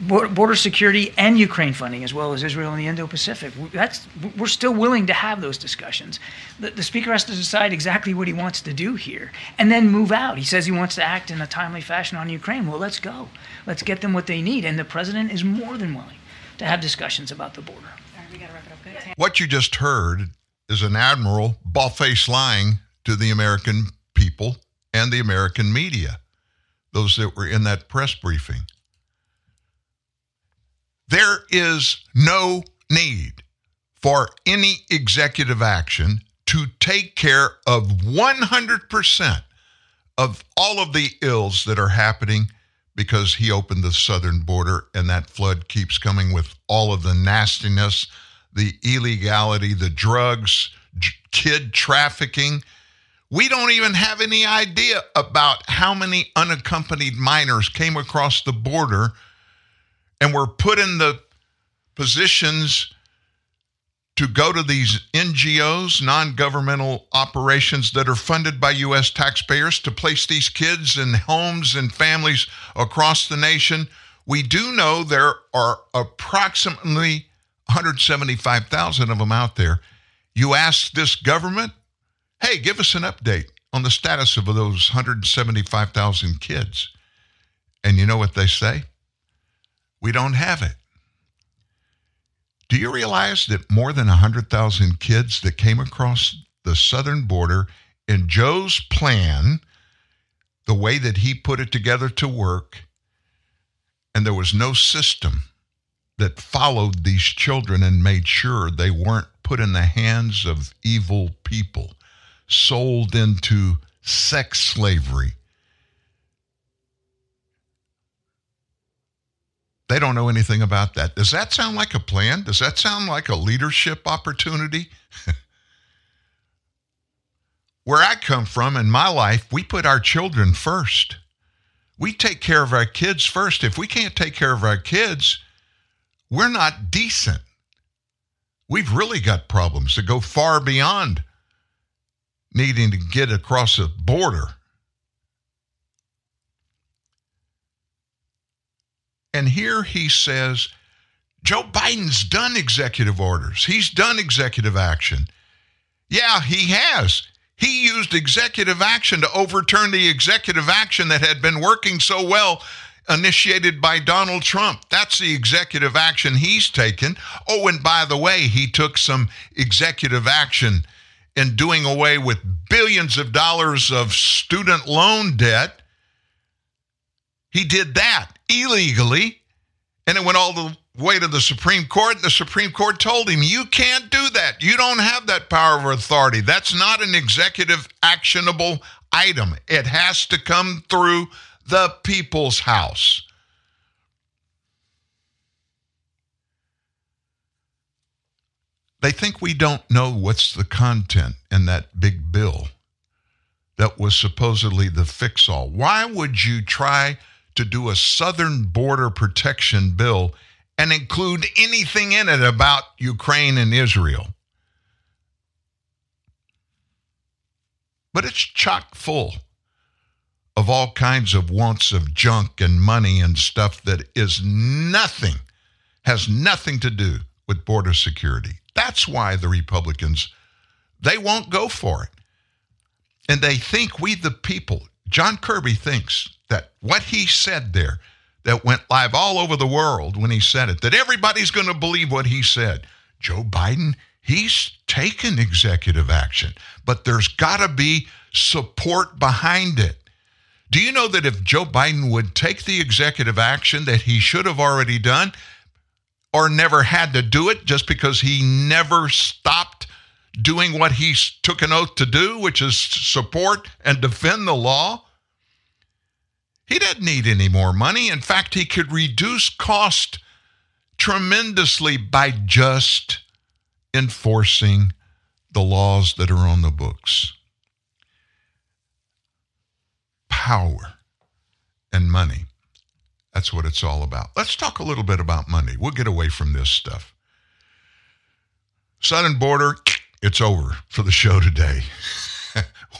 border, border security and Ukraine funding as well as Israel and the Indo-Pacific. That's, we're still willing to have those discussions. The, the Speaker has to decide exactly what he wants to do here and then move out. He says he wants to act in a timely fashion on Ukraine. Well, let's go. Let's get them what they need. And the President is more than willing to have discussions about the border. All right, we gotta wrap it up. Good. What you just heard is an admiral bald-faced lying to the American people and the American media, those that were in that press briefing. There is no need for any executive action to take care of one hundred percent of all of the ills that are happening because he opened the southern border and that flood keeps coming with all of the nastiness, the illegality, the drugs, kid trafficking. We don't even have any idea about how many unaccompanied minors came across the border and were put in the positions to go to these N G Os, non-governmental operations that are funded by U S taxpayers to place these kids in homes and families across the nation. We do know there are approximately one hundred seventy-five thousand of them out there. You ask this government, hey, give us an update on the status of those one hundred seventy-five thousand kids. And you know what they say? We don't have it. Do you realize that more than one hundred thousand kids that came across the southern border in Joe's plan, the way that he put it together to work, and there was no system that followed these children and made sure they weren't put in the hands of evil people, sold into sex slavery. They don't know anything about that. Does that sound like a plan? Does that sound like a leadership opportunity? Where I come from in my life, we put our children first. We take care of our kids first. If we can't take care of our kids, we're not decent. We've really got problems that go far beyond needing to get across a border. And here he says, Joe Biden's done executive orders. He's done executive action. Yeah, he has. He used executive action to overturn the executive action that had been working so well, initiated by Donald Trump. That's the executive action he's taken. Oh, and by the way, he took some executive action in doing away with billions of dollars of student loan debt. He did that illegally, and it went all the way to the Supreme Court, and the Supreme Court told him, you can't do that. You don't have that power of authority. That's not an executive actionable item. It has to come through the people's house. They think we don't know what's the content in that big bill that was supposedly the fix-all. Why would you try to do a southern border protection bill and include anything in it about Ukraine and Israel? But it's chock full of all kinds of wants of junk and money and stuff that is nothing, has nothing to do with border security. That's why the Republicans, they won't go for it. And they think we the people, John Kirby thinks, that what he said there that went live all over the world when he said it, that everybody's going to believe what he said. Joe Biden, he's taken executive action, but there's got to be support behind it. Do you know that if Joe Biden would take the executive action that he should have already done or never had to do it just because he never stopped doing what he took an oath to do, which is support and defend the law, he doesn't need any more money. In fact, he could reduce cost tremendously by just enforcing the laws that are on the books. Power and money. That's what it's all about. Let's talk a little bit about money. We'll get away from this stuff. Southern border, it's over for the show today.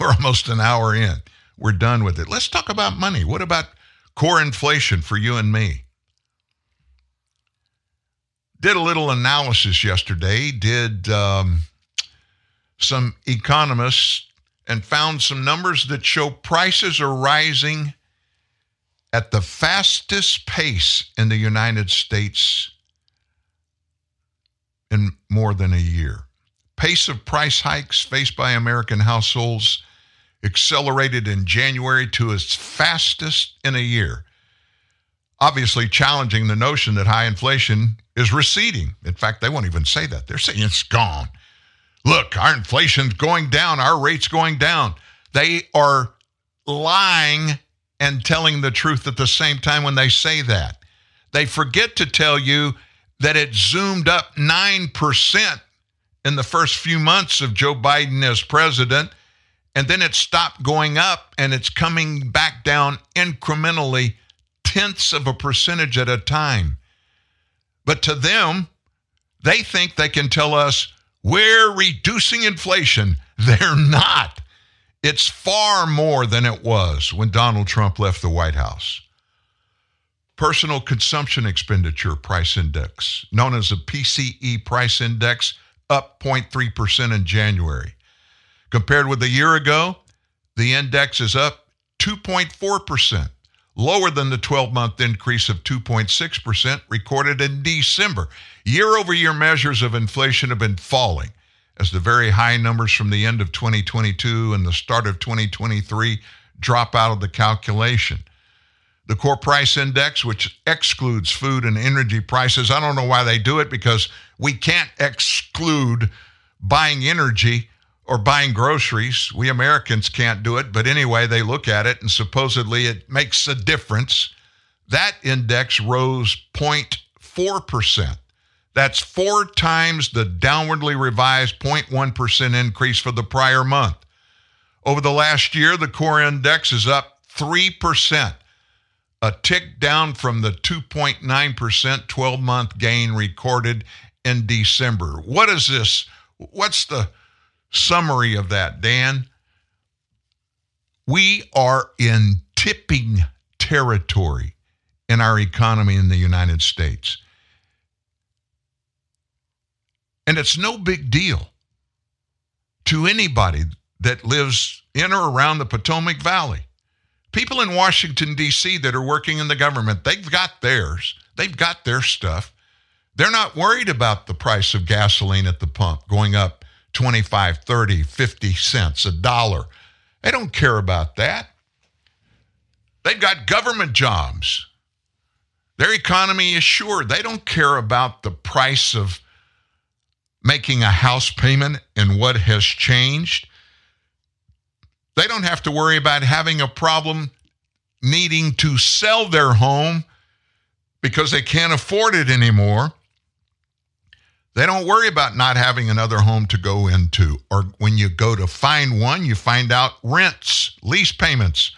We're almost an hour in. We're done with it. Let's talk about money. What about core inflation for you and me? Did a little analysis yesterday, did um, some economists, and found some numbers that show prices are rising at the fastest pace in the United States in more than a year. Pace of price hikes faced by American households accelerated in January to its fastest in a year, obviously challenging the notion that high inflation is receding. In fact, they won't even say that. They're saying it's gone. Look, our inflation's going down. Our rate's going down. They are lying and telling the truth at the same time when they say that. They forget to tell you that it zoomed up nine percent in the first few months of Joe Biden as president, and then it stopped going up, and it's coming back down incrementally, tenths of a percentage at a time. But to them, they think they can tell us We're reducing inflation. They're not. It's far more than it was when Donald Trump left the White House. Personal Consumption Expenditure Price Index, known as the P C E Price Index, up zero point three percent in January. Compared with a year ago, the index is up two point four percent, lower than the twelve-month increase of two point six percent recorded in December. Year-over-year measures of inflation have been falling, as the very high numbers from the end of twenty twenty-two and the start of twenty twenty-three drop out of the calculation. The core price index, which excludes food and energy prices, I don't know why they do it, because we can't exclude buying energy or buying groceries. We Americans can't do it, but anyway, they look at it and supposedly it makes a difference. That index rose zero point four percent. That's four times the downwardly revised zero point one percent increase for the prior month. Over the last year, the core index is up three percent, a tick down from the two point nine percent twelve-month gain recorded in December. What is this? What's the summary of that, Dan? We are in tipping territory in our economy in the United States. And it's no big deal to anybody that lives in or around the Potomac Valley. People in Washington, D C that are working in the government, they've got theirs. They've got their stuff. They're not worried about the price of gasoline at the pump going up twenty-five, thirty, fifty cents, a dollar. They don't care about that. They've got government jobs. Their economy is sure. They don't care about the price of making a house payment and what has changed. They don't have to worry about having a problem needing to sell their home because they can't afford it anymore. They don't worry about not having another home to go into, or when you go to find one, you find out rents, lease payments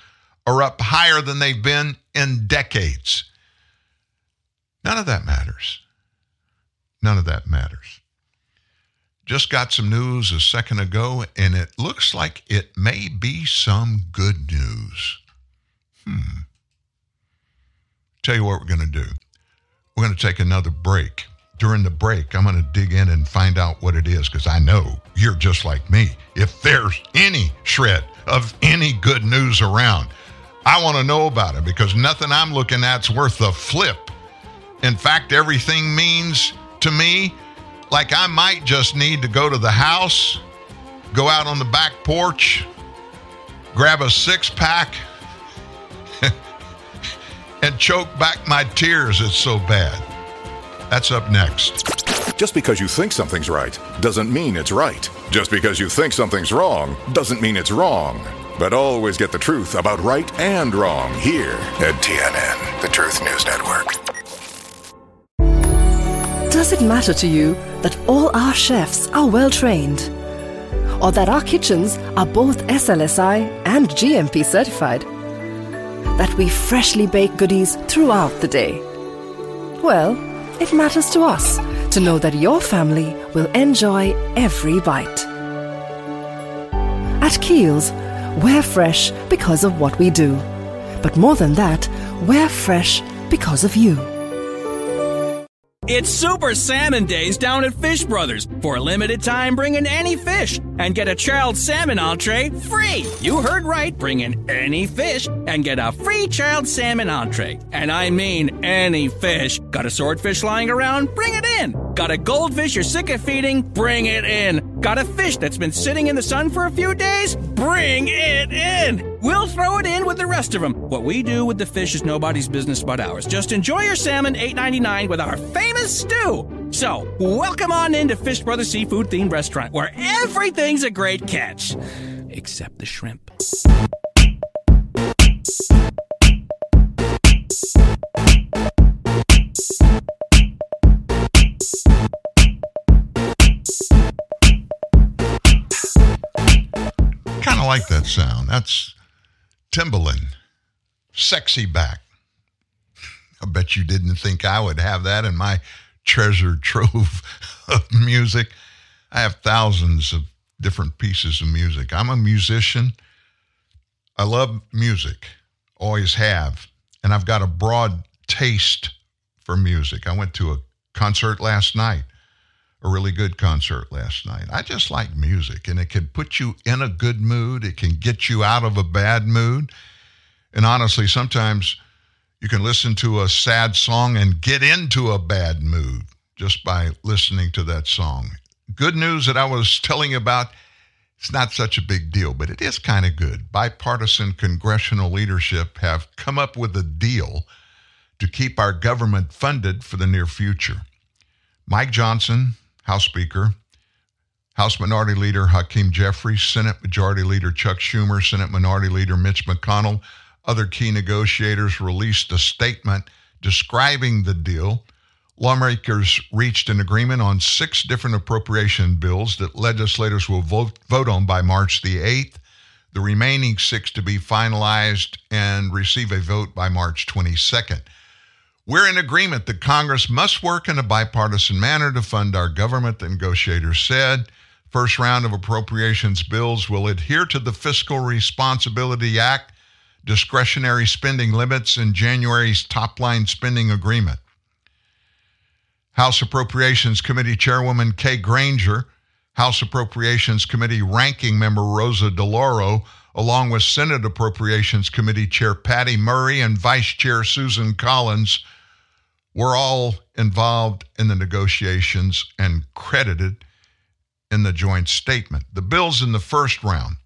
are up higher than they've been in decades. None of that matters. None of that matters. Just got some news a second ago, and it looks like it may be some good news. Hmm. Tell you what we're going to do. We're going to take another break. During the break, I'm going to dig in and find out what it is, because I know you're just like me. If there's any shred of any good news around, I want to know about it, because nothing I'm looking at's worth the flip. In fact, everything means to me like I might just need to go to the house, go out on the back porch, grab a six-pack, and choke back my tears. It's so bad. That's up next. Just because you think something's right doesn't mean it's right. Just because you think something's wrong doesn't mean it's wrong. But always get the truth about right and wrong here at T N N, the Truth News Network. Does it matter to you that all our chefs are well-trained? Or that our kitchens are both S L S I and G M P certified? That we freshly bake goodies throughout the day? Well, it matters to us to know that your family will enjoy every bite. At Kiehl's, we're fresh because of what we do. But more than that, we're fresh because of you. It's Super Salmon Days down at Fish Brothers. For a limited time, bring in any fish and get a chilled salmon entree free. You heard right. Bring in any fish and get a free chilled salmon entree. And I mean any fish. Got a swordfish lying around? Bring it in. Got a goldfish you're sick of feeding? Bring it in. Got a fish that's been sitting in the sun for a few days? Bring it in. We'll throw it in with the rest of them. What we do with the fish is nobody's business but ours. Just enjoy your salmon eight ninety-nine with our famous stew. So, welcome on into Fish Brothers Seafood Themed Restaurant, where everything's a great catch. Except the shrimp. Kind of like that sound. That's Timbaland, Sexy Back. I bet you didn't think I would have that in my treasure trove of music. I have thousands of different pieces of music. I'm a musician. I love music, always have, and I've got a broad taste for music. I went to a concert last night, a really good concert last night. I just like music, and it can put you in a good mood. It can get you out of a bad mood. And honestly, sometimes you can listen to a sad song and get into a bad mood just by listening to that song. Good news that I was telling you about, it's not such a big deal, but it is kind of good. Bipartisan congressional leadership have come up with a deal to keep our government funded for the near future. Mike Johnson, House Speaker, House Minority Leader Hakeem Jeffries, Senate Majority Leader Chuck Schumer, Senate Minority Leader Mitch McConnell, other key negotiators released a statement describing the deal. Lawmakers reached an agreement on six different appropriation bills that legislators will vote, vote on by March the eighth, the remaining six to be finalized and receive a vote by March twenty-second. We're in agreement that Congress must work in a bipartisan manner to fund our government, the negotiators said. First round of appropriations bills will adhere to the Fiscal Responsibility Act, discretionary spending limits, and January's top-line spending agreement. House Appropriations Committee Chairwoman Kay Granger, House Appropriations Committee Ranking Member Rosa DeLauro, along with Senate Appropriations Committee Chair Patty Murray and Vice Chair Susan Collins, were all involved in the negotiations and credited in the joint statement. The bills in the first round,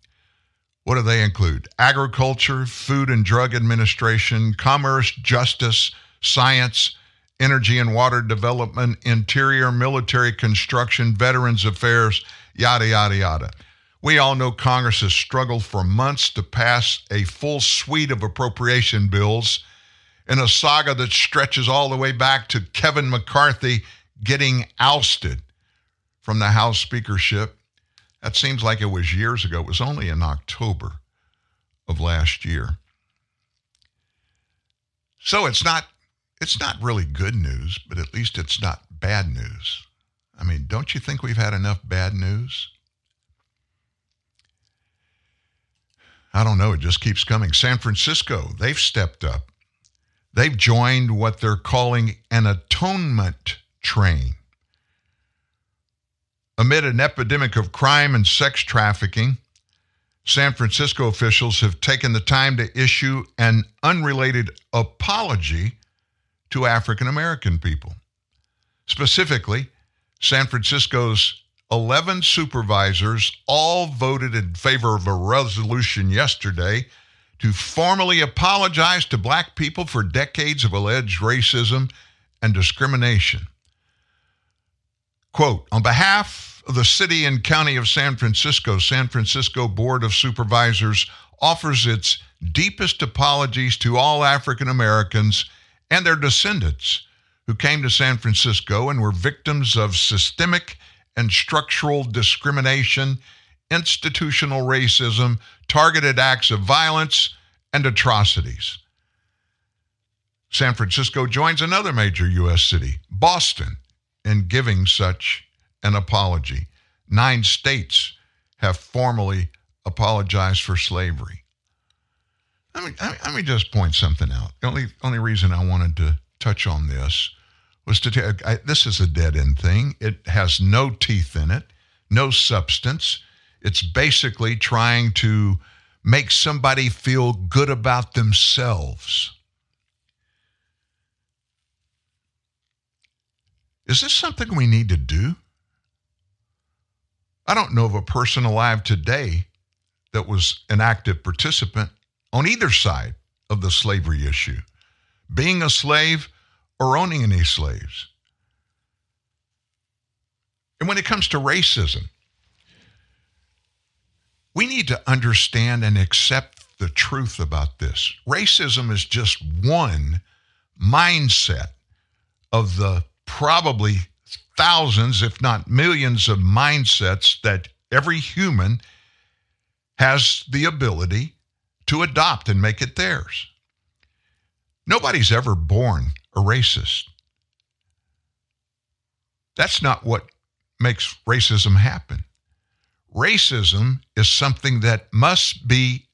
what do they include? Agriculture, Food and Drug Administration, Commerce, Justice, Science, Energy and Water Development, Interior, Military Construction, Veterans Affairs, yada, yada, yada. We all know Congress has struggled for months to pass a full suite of appropriation bills in a saga that stretches all the way back to Kevin McCarthy getting ousted from the House speakership. That seems like it was years ago. It was only in October of last year. So it's not It's not really good news, but at least it's not bad news. I mean, don't you think we've had enough bad news? I don't know. It just keeps coming. San Francisco, they've stepped up. They've joined what they're calling an atonement train. Amid an epidemic of crime and sex trafficking, San Francisco officials have taken the time to issue an unrelated apology to African-American people. Specifically, San Francisco's eleven supervisors all voted in favor of a resolution yesterday to formally apologize to black people for decades of alleged racism and discrimination. Quote, on behalf of the city and county of San Francisco, San Francisco Board of Supervisors offers its deepest apologies to all African-Americans and their descendants who came to San Francisco and were victims of systemic and structural discrimination, institutional racism, targeted acts of violence, and atrocities. San Francisco joins another major U S city, Boston, in giving such an apology. Nine states have formally apologized for slavery. Let me, let me just point something out. The only, only reason I wanted to touch on this was to tell you, this is a dead-end thing. It has no teeth in it, no substance. It's basically trying to make somebody feel good about themselves. Is this something we need to do? I don't know of a person alive today that was an active participant on either side of the slavery issue, being a slave or owning any slaves. And when it comes to racism, we need to understand and accept the truth about this. Racism is just one mindset of the probably thousands, if not millions, of mindsets that every human has the ability to adopt and make it theirs. Nobody's ever born a racist. That's not what makes racism happen. Racism is something that must be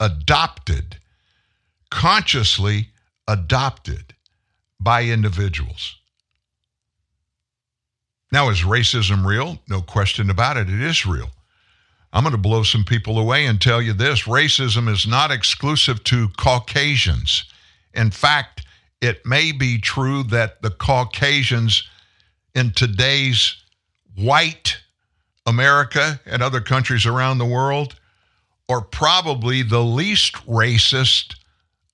adopted, consciously adopted by individuals. Now, is racism real? No question about it. It is real. I'm going to blow some people away and tell you this. Racism is not exclusive to Caucasians. In fact, it may be true that the Caucasians in today's white America and other countries around the world are probably the least racist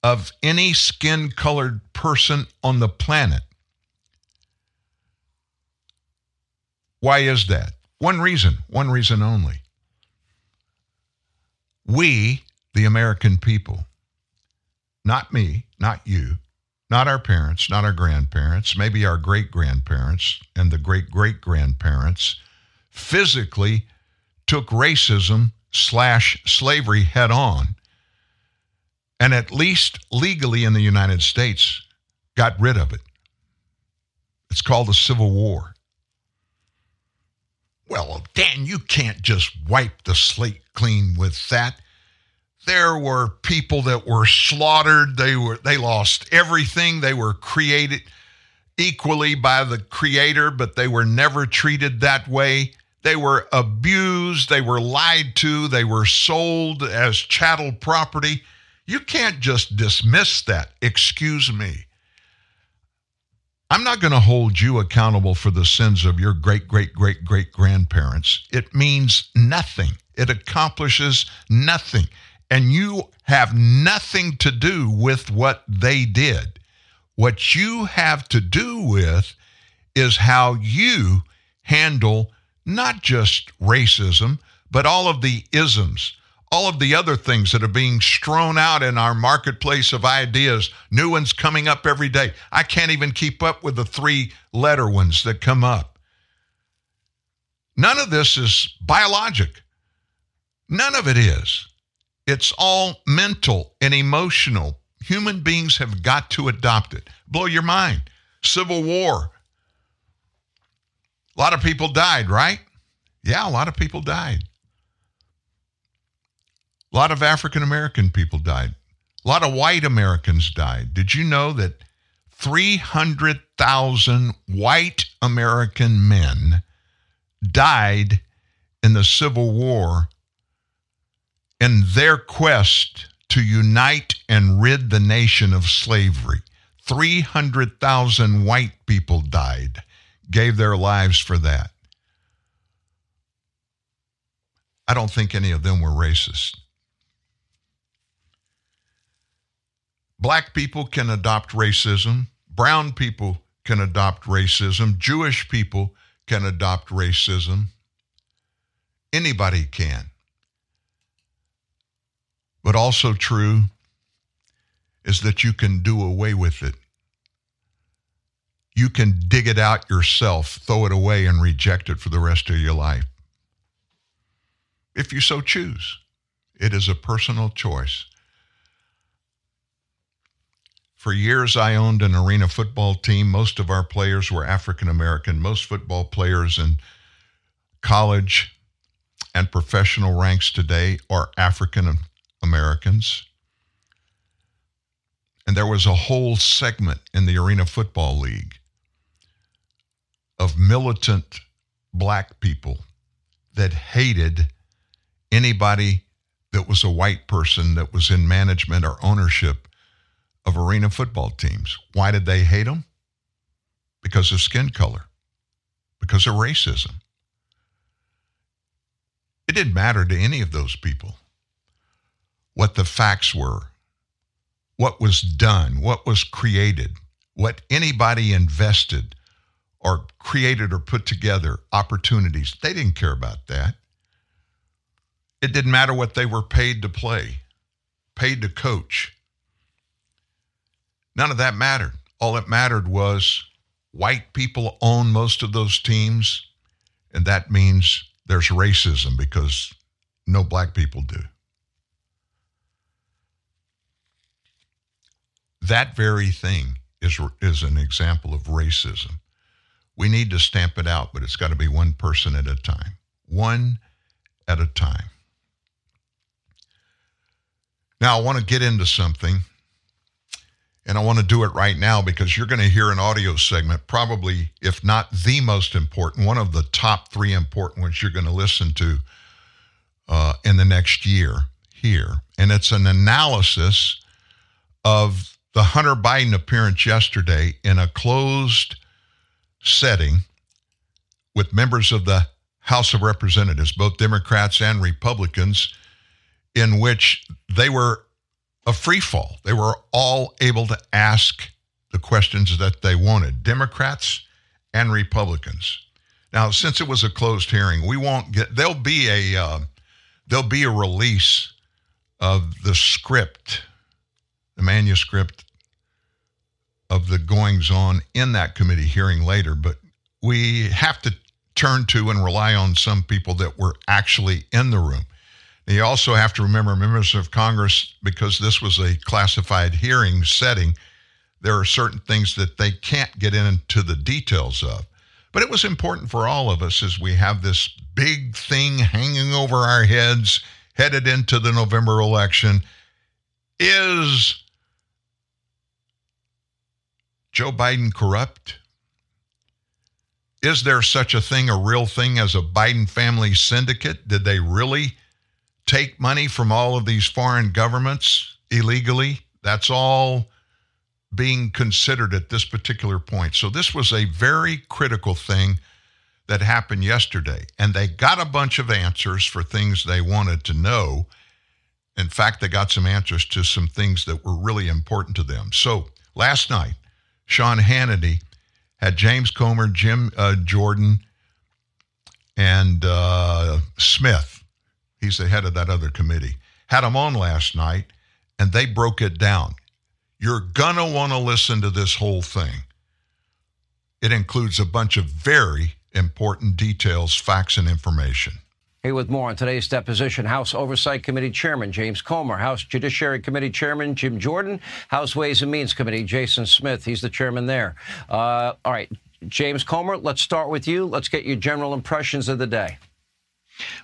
of any skin-colored person on the planet. Why is that? One reason, one reason only. We, the American people, not me, not you, not our parents, not our grandparents, maybe our great-grandparents and the great-great-grandparents, physically took racism slash slavery head on, and at least legally in the United States, got rid of it. It's called the Civil War. Well, Dan, you can't just wipe the slate clean with that. There were people that were slaughtered. They were they lost everything. They were created equally by the Creator, but they were never treated that way. They were abused. They were lied to. They were sold as chattel property. You can't just dismiss that. Excuse me. I'm not going to hold you accountable for the sins of your great-great-great-great-grandparents. It means nothing. It accomplishes nothing. And you have nothing to do with what they did. What you have to do with is how you handle not just racism, but all of the isms, all of the other things that are being strewn out in our marketplace of ideas, new ones coming up every day. I can't even keep up with the three-letter ones that come up. None of this is biologic. None of it is. It's all mental and emotional. Human beings have got to adopt it. Blow your mind. Civil War. A lot of people died, right? Yeah, a lot of people died. A lot of African American people died. A lot of white Americans died. Did you know that three hundred thousand white American men died in the Civil War in their quest to unite and rid the nation of slavery? three hundred thousand white people died, gave their lives for that. I don't think any of them were racist. Black people can adopt racism. Brown people can adopt racism. Jewish people can adopt racism. Anybody can. But also true is that you can do away with it. You can dig it out yourself, throw it away, and reject it for the rest of your life. If you so choose, it is a personal choice. For years, I owned an arena football team. Most of our players were African American. Most football players in college and professional ranks today are African Americans. And there was a whole segment in the Arena Football League of militant black people that hated anybody that was a white person that was in management or ownership of arena football teams. Why did they hate them? Because of skin color, because of racism. It didn't matter to any of those people what the facts were, what was done, what was created, what anybody invested or created or put together, opportunities. They didn't care about that. It didn't matter what they were paid to play, paid to coach. None of that mattered. All that mattered was white people own most of those teams, and that means there's racism because no black people do. That very thing is, is an example of racism. We need to stamp it out, but it's got to be one person at a time. One at a time. Now, I want to get into something, and I want to do it right now because you're going to hear an audio segment, probably, if not the most important, one of the top three important ones you're going to listen to uh, in the next year here. And it's an analysis of the Hunter Biden appearance yesterday in a closed setting with members of the House of Representatives, both Democrats and Republicans, in which they were a free fall. They were all able to ask the questions that they wanted, Democrats and Republicans. Now, since it was a closed hearing, we won't get, there'll be a, uh, there'll be a release of the script, the manuscript of the goings-on in that committee hearing later, but we have to turn to and rely on some people that were actually in the room. And you also have to remember members of Congress, because this was a classified hearing setting, there are certain things that they can't get into the details of. But it was important for all of us as we have this big thing hanging over our heads, headed into the November election, is Joe Biden corrupt? Is there such a thing, a real thing, as a Biden family syndicate? Did they really take money from all of these foreign governments illegally? That's all being considered at this particular point. So this was a very critical thing that happened yesterday. And they got a bunch of answers for things they wanted to know. In fact, they got some answers to some things that were really important to them. So last night, Sean Hannity had James Comer, Jim uh, Jordan, and uh, Smith. He's the head of that other committee. Had them on last night, and they broke it down. You're going to want to listen to this whole thing. It includes a bunch of very important details, facts, and information. Here with more on today's deposition, House Oversight Committee Chairman James Comer, House Judiciary Committee Chairman Jim Jordan, House Ways and Means Committee Jason Smith. He's the chairman there. Uh, all right, James Comer, let's start with you. Let's get your general impressions of the day.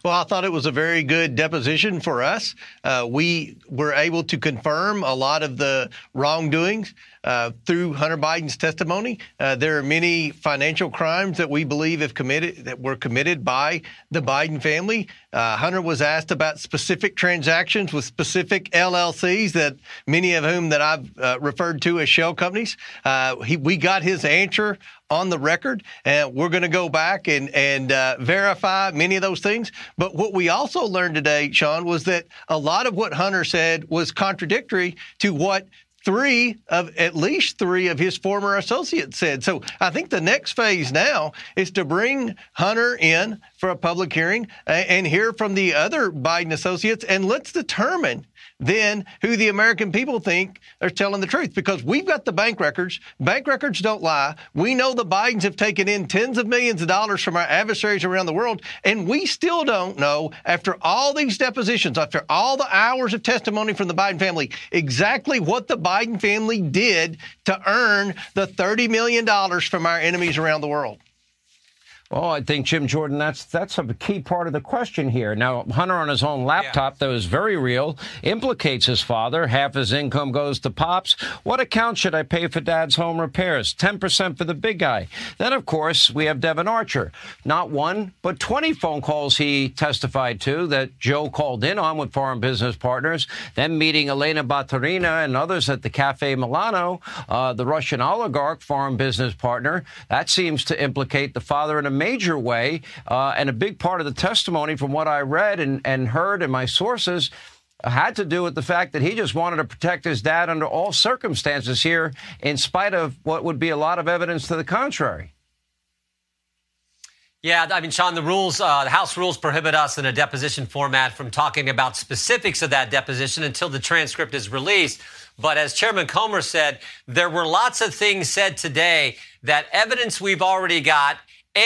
Well, I thought it was a very good deposition for us. Uh, we were able to confirm a lot of the wrongdoings uh, through Hunter Biden's testimony. Uh, there are many financial crimes that we believe have committed that were committed by the Biden family. Uh, Hunter was asked about specific transactions with specific L L Cs, that many of whom that I've uh, referred to as shell companies. Uh, he, we got his answer on the record, and we're going to go back and, and uh, verify many of those things. But what we also learned today, Sean, was that a lot of what Hunter said was contradictory to what three of at least three of his former associates said. So I think the next phase now is to bring Hunter in for a public hearing and hear from the other Biden associates, and let's determine then who the American people think are telling the truth, because we've got the bank records. Bank records don't lie. We know the Bidens have taken in tens of millions of dollars from our adversaries around the world, and we still don't know, after all these depositions, after all the hours of testimony from the Biden family, exactly what the Biden family did to earn the thirty million dollars from our enemies around the world. Well, I think, Jim Jordan, that's that's a key part of the question here. Now, Hunter on his own laptop, yeah. that was very real, implicates his father. Half his income goes to Pops. What account should I pay for Dad's home repairs? ten percent for the big guy. Then, of course, we have Devin Archer. Not one, but twenty phone calls he testified to that Joe called in on with foreign business partners, then meeting Elena Baturina and others at the Cafe Milano, uh, the Russian oligarch foreign business partner. That seems to implicate the father in a major way, uh, and a big part of the testimony from what I read and, and heard in my sources had to do with the fact that he just wanted to protect his dad under all circumstances here, in spite of what would be a lot of evidence to the contrary. Yeah, I mean, Sean, the rules, uh, the House rules prohibit us in a deposition format from talking about specifics of that deposition until the transcript is released. But as Chairman Comer said, there were lots of things said today that evidence we've already got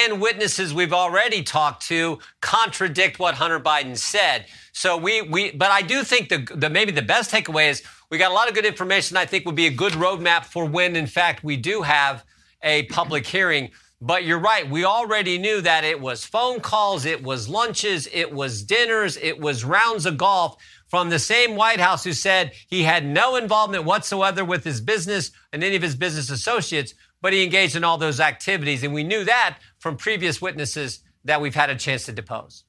and witnesses we've already talked to contradict what Hunter Biden said. So we, we but I do think the, the maybe the best takeaway is we got a lot of good information. I think would be a good roadmap for when, in fact, we do have a public hearing But you're right. We already knew that it was phone calls, it was lunches, it was dinners, it was rounds of golf from the same White House who said he had no involvement whatsoever with his business and any of his business associates, but he engaged in all those activities. And we knew that from previous witnesses that we've had a chance to depose.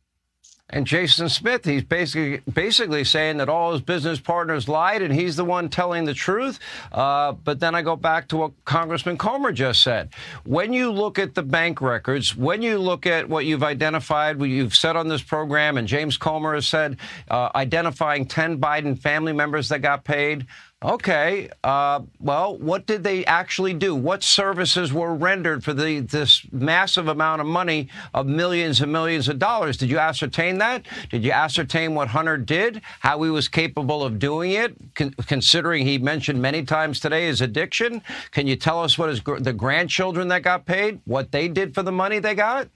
And Jason Smith, he's basically basically saying that all his business partners lied and he's the one telling the truth. Uh, but then I go back to what Congressman Comer just said. When you look at the bank records, when you look at what you've identified, what you've said on this program, and James Comer has said, uh, identifying ten Biden family members that got paid. Okay, uh, well, what did they actually do? What services were rendered for the, this massive amount of money of millions and millions of dollars? Did you ascertain that? Did you ascertain what Hunter did, how he was capable of doing it, con- considering he mentioned many times today his addiction? Can you tell us what his gr- the grandchildren that got paid, what they did for the money they got?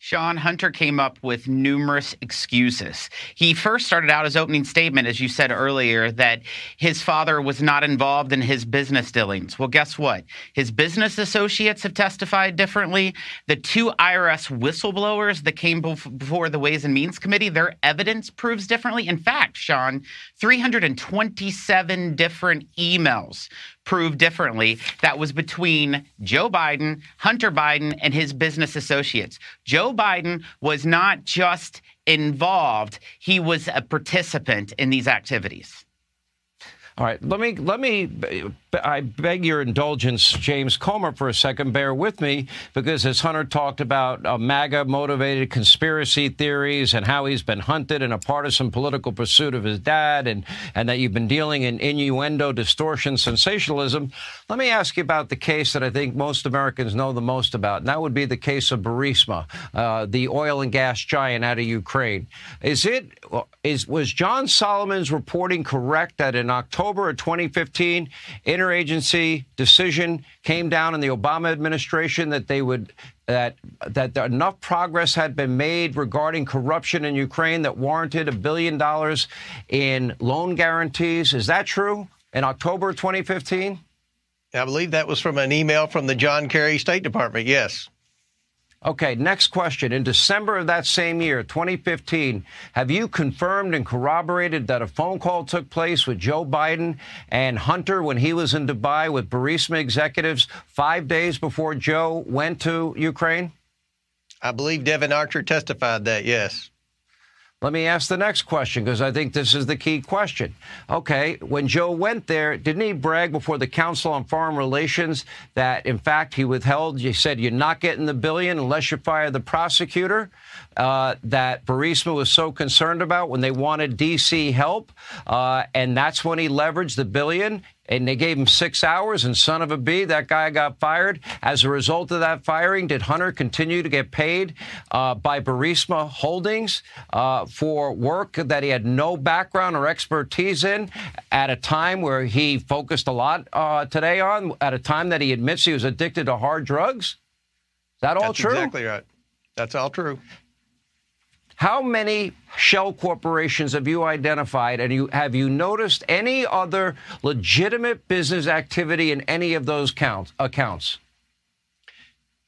Sean, Hunter came up with numerous excuses. He first started out his opening statement, as you said earlier, that his father was not involved in his business dealings. Well, guess what? His business associates have testified differently. The two I R S whistleblowers that came before the Ways and Means Committee, their evidence proves differently. In fact, Sean, three hundred twenty-seven different emails prove differently. That was between Joe Biden, Hunter Biden, and his business associates. Joe Biden was not just involved. He was a participant in these activities. All right. Let me let me I beg your indulgence, James Comer, for a second. Bear with me, because as Hunter talked about uh, MAGA motivated conspiracy theories and how he's been hunted in a partisan political pursuit of his dad, and and that you've been dealing in innuendo, distortion, sensationalism. Let me ask you about the case that I think most Americans know the most about, and that would be the case of Burisma, uh, the oil and gas giant out of Ukraine. Is it is was John Solomon's reporting correct that in October? October of twenty fifteen, interagency decision came down in the Obama administration that they would that that enough progress had been made regarding corruption in Ukraine that warranted a billion dollars in loan guarantees. Is that true? In October of twenty fifteen? I believe that was from an email from the John Kerry State Department. Yes. Okay, next question. In December of that same year, twenty fifteen, have you confirmed and corroborated that a phone call took place with Joe Biden and Hunter when he was in Dubai with Burisma executives five days before Joe went to Ukraine? I believe Devin Archer testified that, yes. Let me ask the next question, because I think this is the key question. Okay, when Joe went there, didn't he brag before the Council on Foreign Relations that, in fact, he withheld? He said, you're not getting the billion unless you fire the prosecutor uh, that Burisma was so concerned about when they wanted D C help. Uh, and that's when he leveraged the billion. And they gave him six hours, and son of a bee, that guy got fired. As a result of that firing, did Hunter continue to get paid uh, by Burisma Holdings uh, for work that he had no background or expertise in at a time where he focused a lot uh, today on, at a time that he admits he was addicted to hard drugs? Is that all true? That's exactly right. That's all true. How many shell corporations have you identified, and you, have you noticed any other legitimate business activity in any of those count, accounts?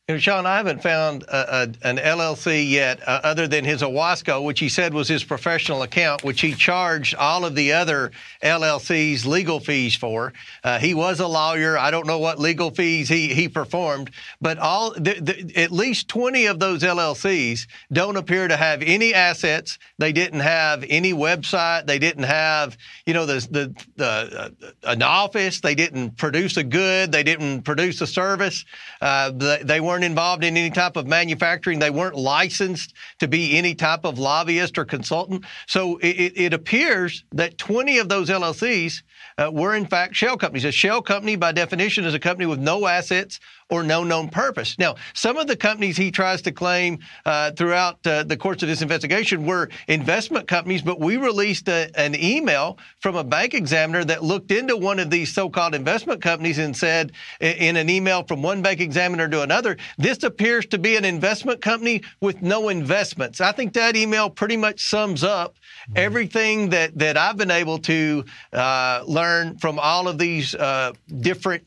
You know, Sean, I haven't found a, a, an L L C yet uh, other than his Owasco, which he said was his professional account, which he charged all of the other L L Cs legal fees for. Uh, he was a lawyer. I don't know what legal fees he, he performed, but all the, the, at least twenty of those L L Cs don't appear to have any assets. They didn't have any website. They didn't have, you know, the the, the uh, an office. They didn't produce a good. They didn't produce a service. Uh, they, they weren't involved in any type of manufacturing. They weren't licensed to be any type of lobbyist or consultant. So it, it appears that twenty of those L L Cs uh, were in fact shell companies. A shell company by definition is a company with no assets or no known purpose. Now, some of the companies he tries to claim uh, throughout uh, the course of this investigation were investment companies, but we released a, an email from a bank examiner that looked into one of these so-called investment companies and said in an email from one bank examiner to another, this appears to be an investment company with no investments. I think that email pretty much sums up everything that, that I've been able to uh, learn from all of these uh, different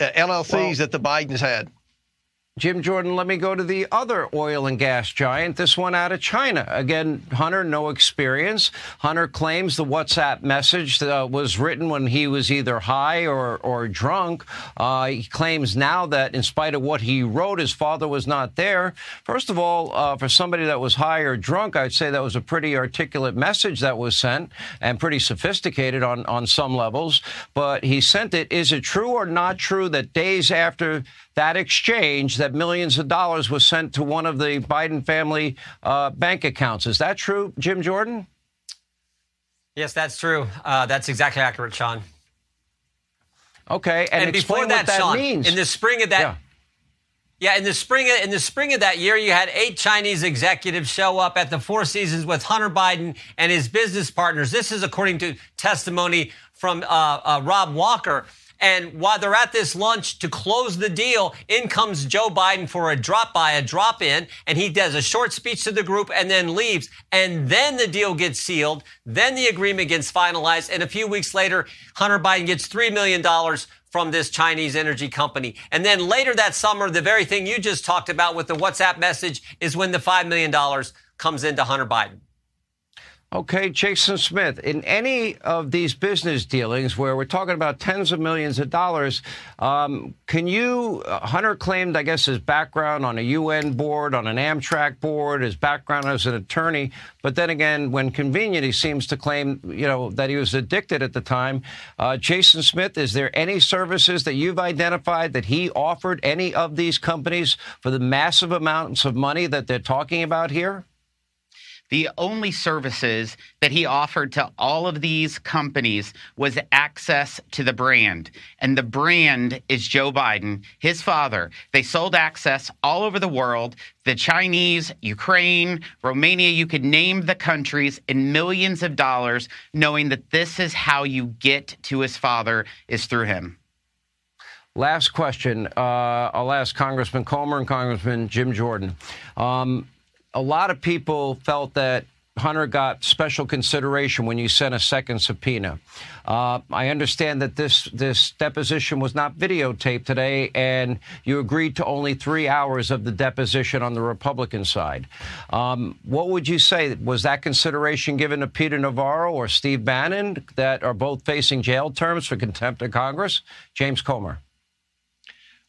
Uh, L L Cs well, that the Bidens had. Jim Jordan, let me go to the other oil and gas giant, this one out of China. Again, Hunter, no experience. Hunter claims the WhatsApp message uh, was written when he was either high or, or drunk. Uh, he claims now that in spite of what he wrote, his father was not there. First of all, uh, for somebody that was high or drunk, I'd say that was a pretty articulate message that was sent and pretty sophisticated on, on some levels. But he sent it. Is it true or not true that days after that exchange, that millions of dollars was sent to one of the Biden family uh, bank accounts? Is that true, Jim Jordan? Yes, that's true. Uh, that's exactly accurate, Sean. Okay, and, and explain before that, what that Sean, means. In the spring of that, yeah. Yeah, in the spring of, in the spring of that year, you had eight Chinese executives show up at the Four Seasons with Hunter Biden and his business partners. This is according to testimony from uh, uh, Rob Walker. And while they're at this lunch to close the deal, in comes Joe Biden for a drop-by, a drop-in, and he does a short speech to the group and then leaves. And then the deal gets sealed. Then the agreement gets finalized. And a few weeks later, Hunter Biden gets three million dollars from this Chinese energy company. And then later that summer, the very thing you just talked about with the WhatsApp message is when the five million dollars comes into Hunter Biden. Okay, Jason Smith, in any of these business dealings where we're talking about tens of millions of dollars, um, can you, uh, Hunter claimed, I guess, his background on a U N board, on an Amtrak board, his background as an attorney. But then again, when convenient, he seems to claim, you know, that he was addicted at the time. Uh, Jason Smith, is there any services that you've identified that he offered any of these companies for the massive amounts of money that they're talking about here? The only services that he offered to all of these companies was access to the brand. And the brand is Joe Biden, his father. They sold access all over the world. The Chinese, Ukraine, Romania, you could name the countries, in millions of dollars, knowing that this is how you get to his father is through him. Last question. Uh, I'll ask Congressman Comer and Congressman Jim Jordan. Um, A lot of people felt that Hunter got special consideration when you sent a second subpoena. Uh, I understand that this this deposition was not videotaped today, and you agreed to only three hours of the deposition on the Republican side. Um, what would you say? Was that consideration given to Peter Navarro or Steve Bannon, that are both facing jail terms for contempt of Congress? James Comer.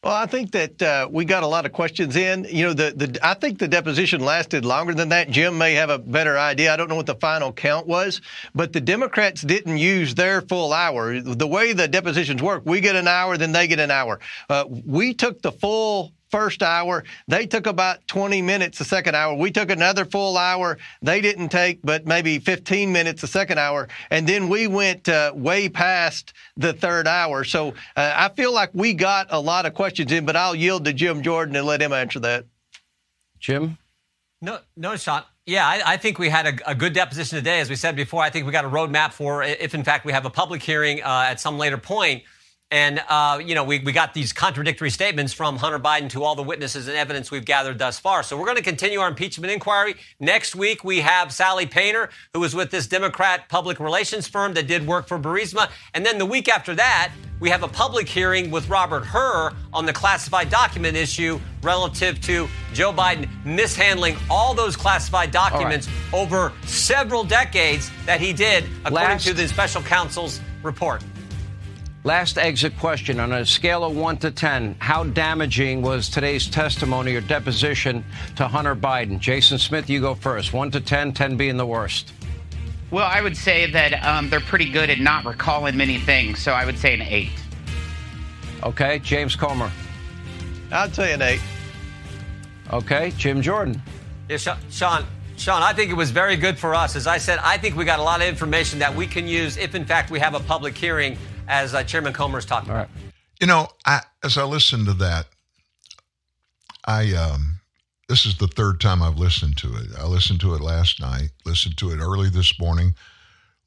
Well, I think that uh, we got a lot of questions in. You know, the, the I think the deposition lasted longer than that. Jim may have a better idea. I don't know what the final count was, but the Democrats didn't use their full hour. The way the depositions work, we get an hour, then they get an hour. Uh, we took the full first hour. They took about twenty minutes the second hour. We took another full hour. They didn't take but maybe fifteen minutes the second hour. And then we went uh, way past the third hour. So uh, I feel like we got a lot of questions in, but I'll yield to Jim Jordan and let him answer that. Jim? No, no, Sean. Yeah, I, I think we had a, a good deposition today. As we said before, I think we got a roadmap for if, in fact, we have a public hearing uh, at some later point. And, uh, you know, we, we got these contradictory statements from Hunter Biden to all the witnesses and evidence we've gathered thus far. So we're going to continue our impeachment inquiry. Next week, we have Sally Painter, who was with this Democrat public relations firm that did work for Burisma. And then the week after that, we have a public hearing with Robert Hur on the classified document issue relative to Joe Biden mishandling all those classified documents right. over several decades that he did, according Last. to the special counsel's report. Last exit question. On a scale of one to ten, how damaging was today's testimony or deposition to Hunter Biden? Jason Smith, you go first. one to ten, ten being the worst. Well, I would say that um, they're pretty good at not recalling many things, so I would say an eight. Okay, James Comer. I'd say an eight. Okay, Jim Jordan. Yeah, Sean. Sean, I think it was very good for us. As I said, I think we got a lot of information that we can use if, in fact, we have a public hearing, as uh, Chairman Comer's talking about. All right. You know, I, as I listened to that, I um, this is the third time I've listened to it. I listened to it last night, listened to it early this morning,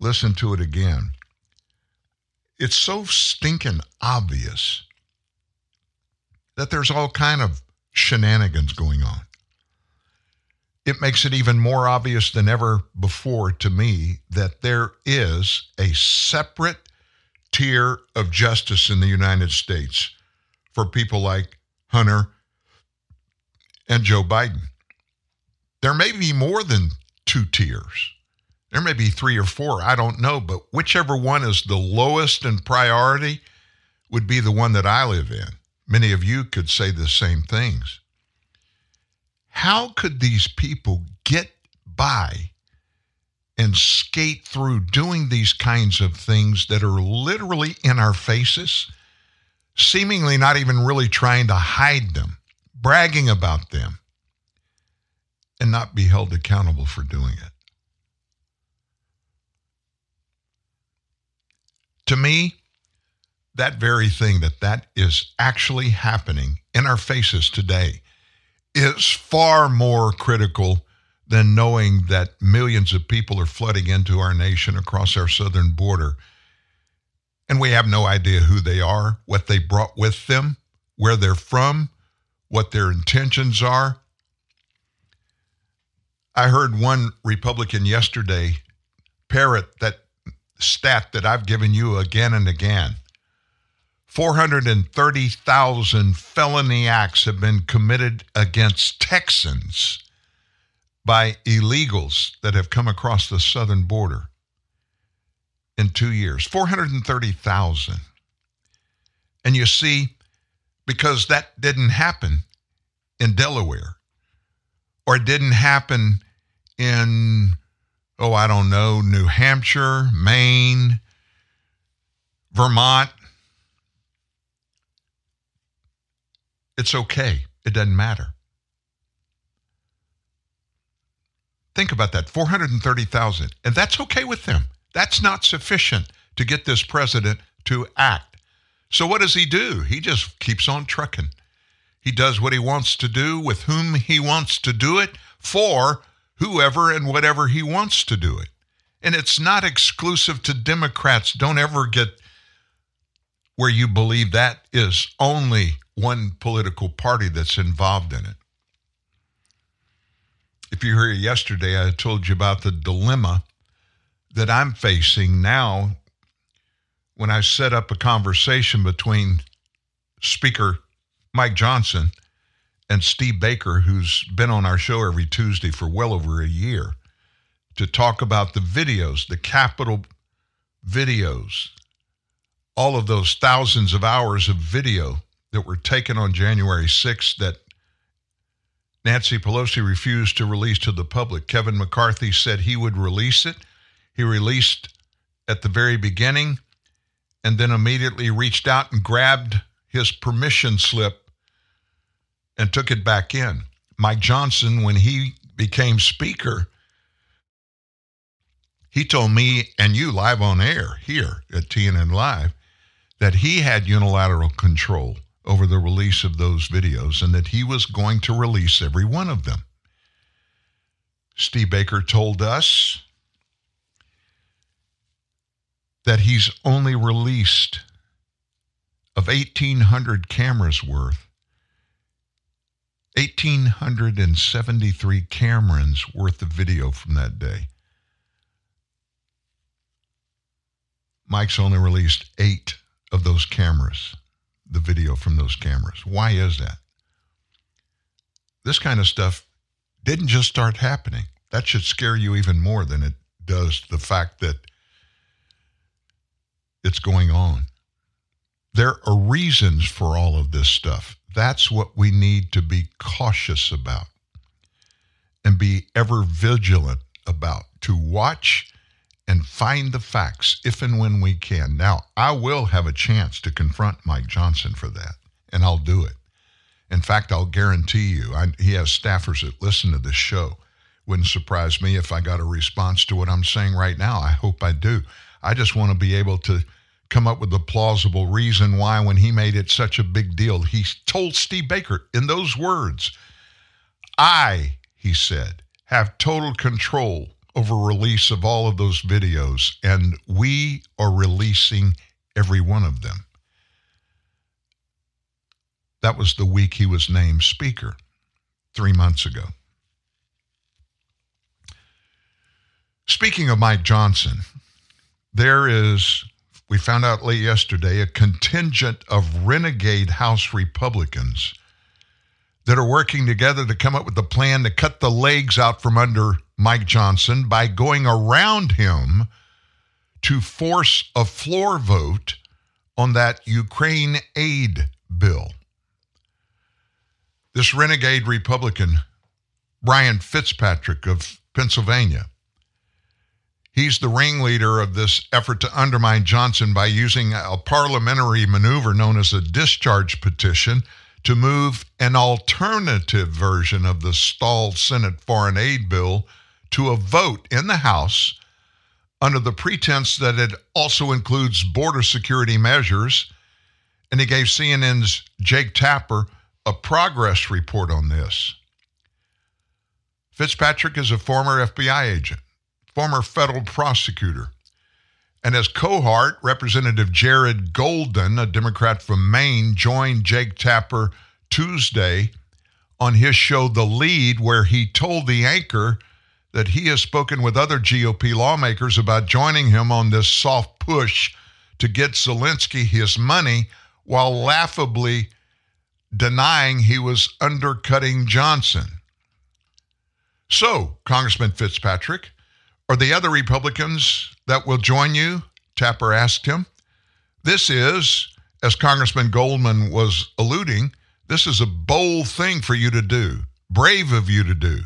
listened to it again. It's so stinking obvious that there's all kind of shenanigans going on. It makes it even more obvious than ever before to me that there is a separate tier of justice in the United States for people like Hunter and Joe Biden. There may be more than two tiers. There may be three or four, I don't know, but whichever one is the lowest in priority would be the one that I live in. Many of you could say the same things. How could these people get by and skate through doing these kinds of things that are literally in our faces, seemingly not even really trying to hide them, bragging about them, and not be held accountable for doing it? To me, that very thing that that is actually happening in our faces today is far more critical than knowing that millions of people are flooding into our nation across our southern border, and we have no idea who they are, what they brought with them, where they're from, what their intentions are. I heard one Republican yesterday parrot that stat that I've given you again and again. four hundred thirty thousand felony acts have been committed against Texans by illegals that have come across the southern border in two years. four hundred thirty thousand. And you see, because that didn't happen in Delaware, or it didn't happen in, oh, I don't know, New Hampshire, Maine, Vermont, it's okay. It doesn't matter. Think about that, four hundred thirty thousand, and that's okay with them. That's not sufficient to get this president to act. So what does he do? He just keeps on trucking. He does what he wants to do with whom he wants to do it for whoever and whatever he wants to do it. And it's not exclusive to Democrats. Don't ever get where you believe that is only one political party that's involved in it. If you were here yesterday, I told you about the dilemma that I'm facing now when I set up a conversation between Speaker Mike Johnson and Steve Baker, who's been on our show every Tuesday for well over a year, to talk about the videos, the Capitol videos, all of those thousands of hours of video that were taken on January sixth that Nancy Pelosi refused to release to the public. Kevin McCarthy said he would release it. He released at the very beginning and then immediately reached out and grabbed his permission slip and took it back in. Mike Johnson, when he became speaker, he told me and you live on air here at T N N Live that he had unilateral control over the release of those videos and that he was going to release every one of them. Steve Baker told us that he's only released of eighteen hundred cameras worth, one thousand eight hundred seventy-three cameras worth of video from that day. Mike's only released eight of those cameras. The video from those cameras. Why is that? This kind of stuff didn't just start happening. That should scare you even more than it does the fact that it's going on. There are reasons for all of this stuff. That's what we need to be cautious about and be ever vigilant about, to watch and find the facts if and when we can. Now, I will have a chance to confront Mike Johnson for that, and I'll do it. In fact, I'll guarantee you, I, he has staffers that listen to this show. Wouldn't surprise me if I got a response to what I'm saying right now. I hope I do. I just want to be able to come up with a plausible reason why, when he made it such a big deal, he told Steve Baker in those words, I, he said, have total control over release of all of those videos, and we are releasing every one of them. That was the week he was named speaker, three months ago. Speaking of Mike Johnson, there is, we found out late yesterday, a contingent of renegade House Republicans that are working together to come up with a plan to cut the legs out from under Mike Johnson by going around him to force a floor vote on that Ukraine aid bill. This renegade Republican, Brian Fitzpatrick of Pennsylvania, he's the ringleader of this effort to undermine Johnson by using a parliamentary maneuver known as a discharge petition to move an alternative version of the stalled Senate foreign aid bill to a vote in the House under the pretense that it also includes border security measures. And he gave C N N's Jake Tapper a progress report on this. Fitzpatrick is a former F B I agent, former federal prosecutor, and as cohort, Representative Jared Golden, a Democrat from Maine, joined Jake Tapper Tuesday on his show, The Lead, where he told the anchor that he has spoken with other G O P lawmakers about joining him on this soft push to get Zelensky his money while laughably denying he was undercutting Johnson. So, Congressman Fitzpatrick, are the other Republicans that will join you? Tapper asked him. This is, as Congressman Goldman was alluding, this is a bold thing for you to do, brave of you to do.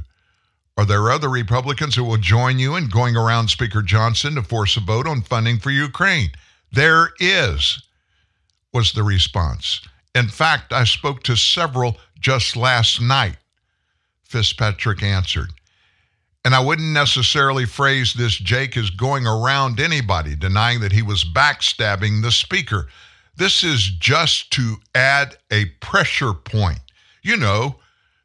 Are there other Republicans who will join you in going around Speaker Johnson to force a vote on funding for Ukraine? There is, was the response. In fact, I spoke to several just last night, Fitzpatrick answered. And I wouldn't necessarily phrase this, Jake, as going around anybody, denying that he was backstabbing the speaker. This is just to add a pressure point. You know,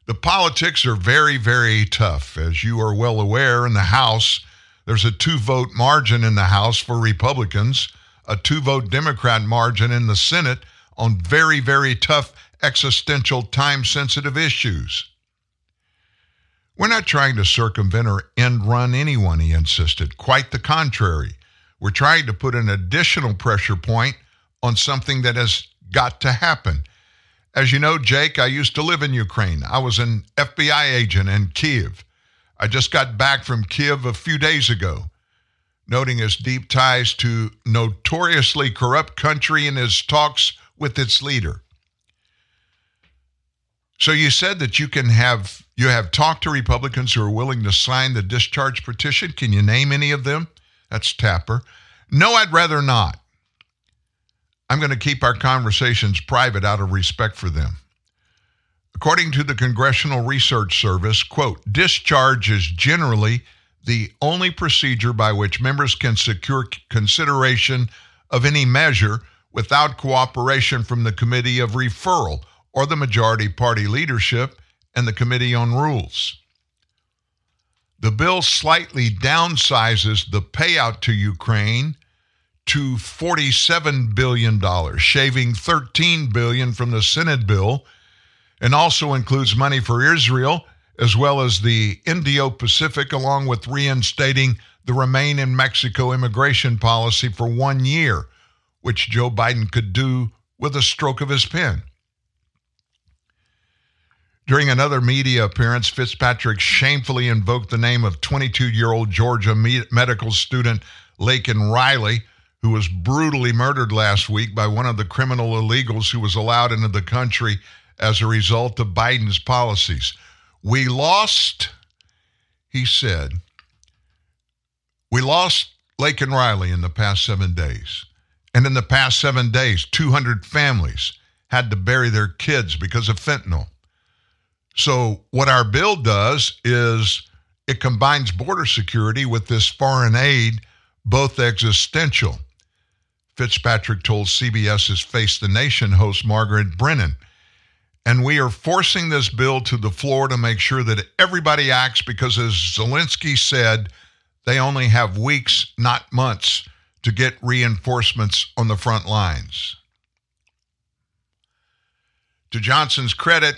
the politics are very, very tough. As you are well aware, in the House, there's a two-vote margin in the House for Republicans, a two-vote Democrat margin in the Senate on very, very tough, existential, time-sensitive issues. We're not trying to circumvent or end run anyone, he insisted. Quite the contrary. We're trying to put an additional pressure point on something that has got to happen. As you know, Jake, I used to live in Ukraine. I was an F B I agent in Kyiv. I just got back from Kyiv a few days ago, noting his deep ties to notoriously corrupt country and his talks with its leader. So you said that you can have you have talked to Republicans who are willing to sign the discharge petition. Can you name any of them? That's Tapper. No, I'd rather not. I'm going to keep our conversations private out of respect for them. According to the Congressional Research Service, quote, discharge is generally the only procedure by which members can secure consideration of any measure without cooperation from the Committee of Referral or the majority party leadership and the Committee on Rules. The bill slightly downsizes the payout to Ukraine to forty-seven billion dollars, shaving thirteen billion dollars from the Senate bill, and also includes money for Israel, as well as the Indo-Pacific, along with reinstating the Remain in Mexico immigration policy for one year, which Joe Biden could do with a stroke of his pen. During another media appearance, Fitzpatrick shamefully invoked the name of twenty-two-year-old Georgia me- medical student Laken Riley, who was brutally murdered last week by one of the criminal illegals who was allowed into the country as a result of Biden's policies. We lost, he said, we lost Laken Riley in the past seven days. And in the past seven days, two hundred families had to bury their kids because of fentanyl. So what our bill does is it combines border security with this foreign aid, both existential. Fitzpatrick told C B S's Face the Nation host Margaret Brennan, and we are forcing this bill to the floor to make sure that everybody acts because, as Zelensky said, they only have weeks, not months, to get reinforcements on the front lines. To Johnson's credit,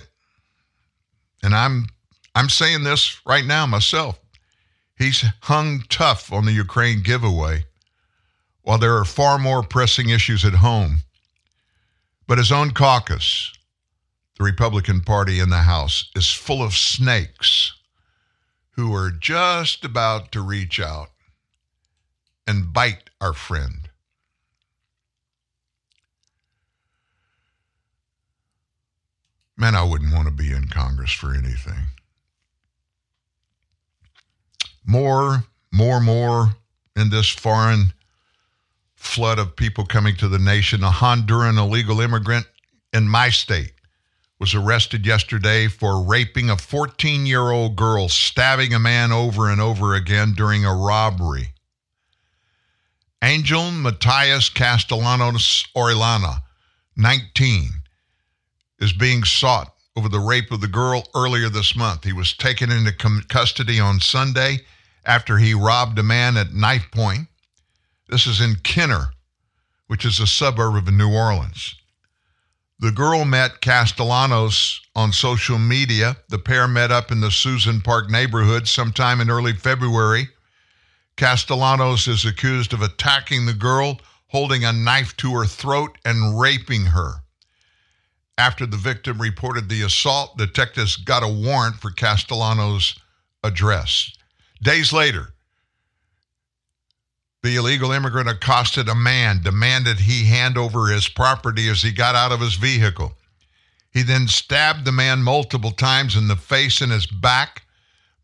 and I'm I'm saying this right now myself, he's hung tough on the Ukraine giveaway, while there are far more pressing issues at home. But his own caucus, the Republican Party in the House is full of snakes who are just about to reach out and bite our friend. Man, I wouldn't want to be in Congress for anything. More, more, more in this foreign flood of people coming to the nation. A Honduran illegal immigrant in my state was arrested yesterday for raping a fourteen-year-old girl, stabbing a man over and over again during a robbery. Angel Matias Castellanos Orellana, nineteen, is being sought over the rape of the girl earlier this month. He was taken into custody on Sunday after he robbed a man at knife point. This is in Kenner, which is a suburb of New Orleans. The girl met Castellanos on social media. The pair met up in the Susan Park neighborhood sometime in early February. Castellanos is accused of attacking the girl, holding a knife to her throat and raping her. After the victim reported the assault, detectives got a warrant for Castellanos' address. Days later, the illegal immigrant accosted a man, demanded he hand over his property as he got out of his vehicle. He then stabbed the man multiple times in the face and his back.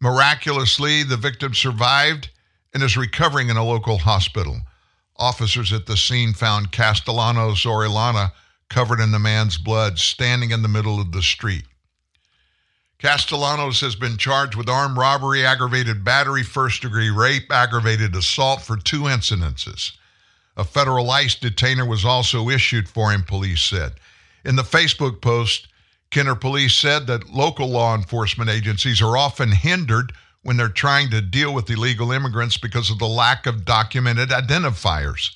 Miraculously, the victim survived and is recovering in a local hospital. Officers at the scene found Castellanos Orellana covered in the man's blood, standing in the middle of the street. Castellanos has been charged with armed robbery, aggravated battery, first-degree rape, aggravated assault for two incidences. A federal ICE detainer was also issued for him, police said. In the Facebook post, Kenner police said that local law enforcement agencies are often hindered when they're trying to deal with illegal immigrants because of the lack of documented identifiers.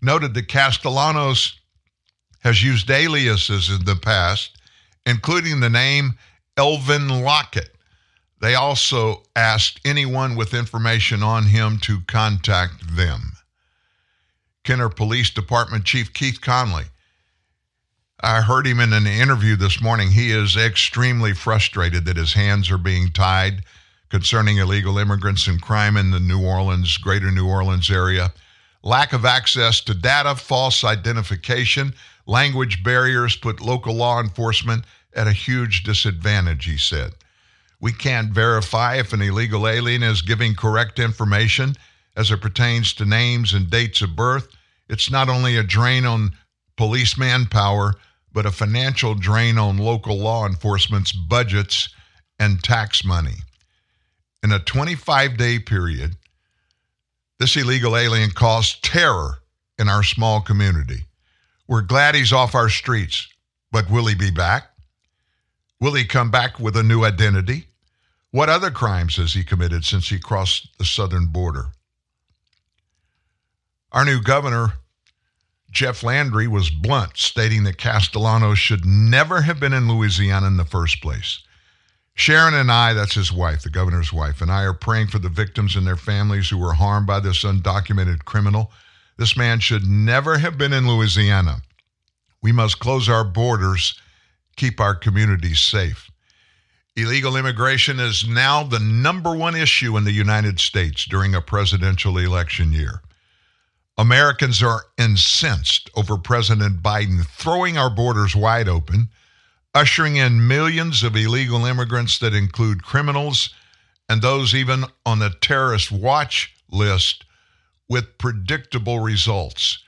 Noted that Castellanos has used aliases in the past, including the name Elvin Lockett. They also asked anyone with information on him to contact them. Kenner Police Department Chief Keith Conley, I heard him in an interview this morning. He is extremely frustrated that his hands are being tied concerning illegal immigrants and crime in the New Orleans, greater New Orleans area. Lack of access to data, false identification, language barriers put local law enforcement at a huge disadvantage, he said. We can't verify if an illegal alien is giving correct information as it pertains to names and dates of birth. It's not only a drain on police manpower, but a financial drain on local law enforcement's budgets and tax money. In a twenty-five day period, this illegal alien caused terror in our small community. We're glad he's off our streets, but will he be back? Will he come back with a new identity? What other crimes has he committed since he crossed the southern border? Our new governor, Jeff Landry, was blunt, stating that Castellanos should never have been in Louisiana in the first place. Sharon and I, that's his wife, the governor's wife, and I are praying for the victims and their families who were harmed by this undocumented criminal. This man should never have been in Louisiana. We must close our borders, keep our communities safe. Illegal immigration is now the number one issue in the United States during a presidential election year. Americans are incensed over President Biden throwing our borders wide open, ushering in millions of illegal immigrants that include criminals and those even on the terrorist watch list with predictable results.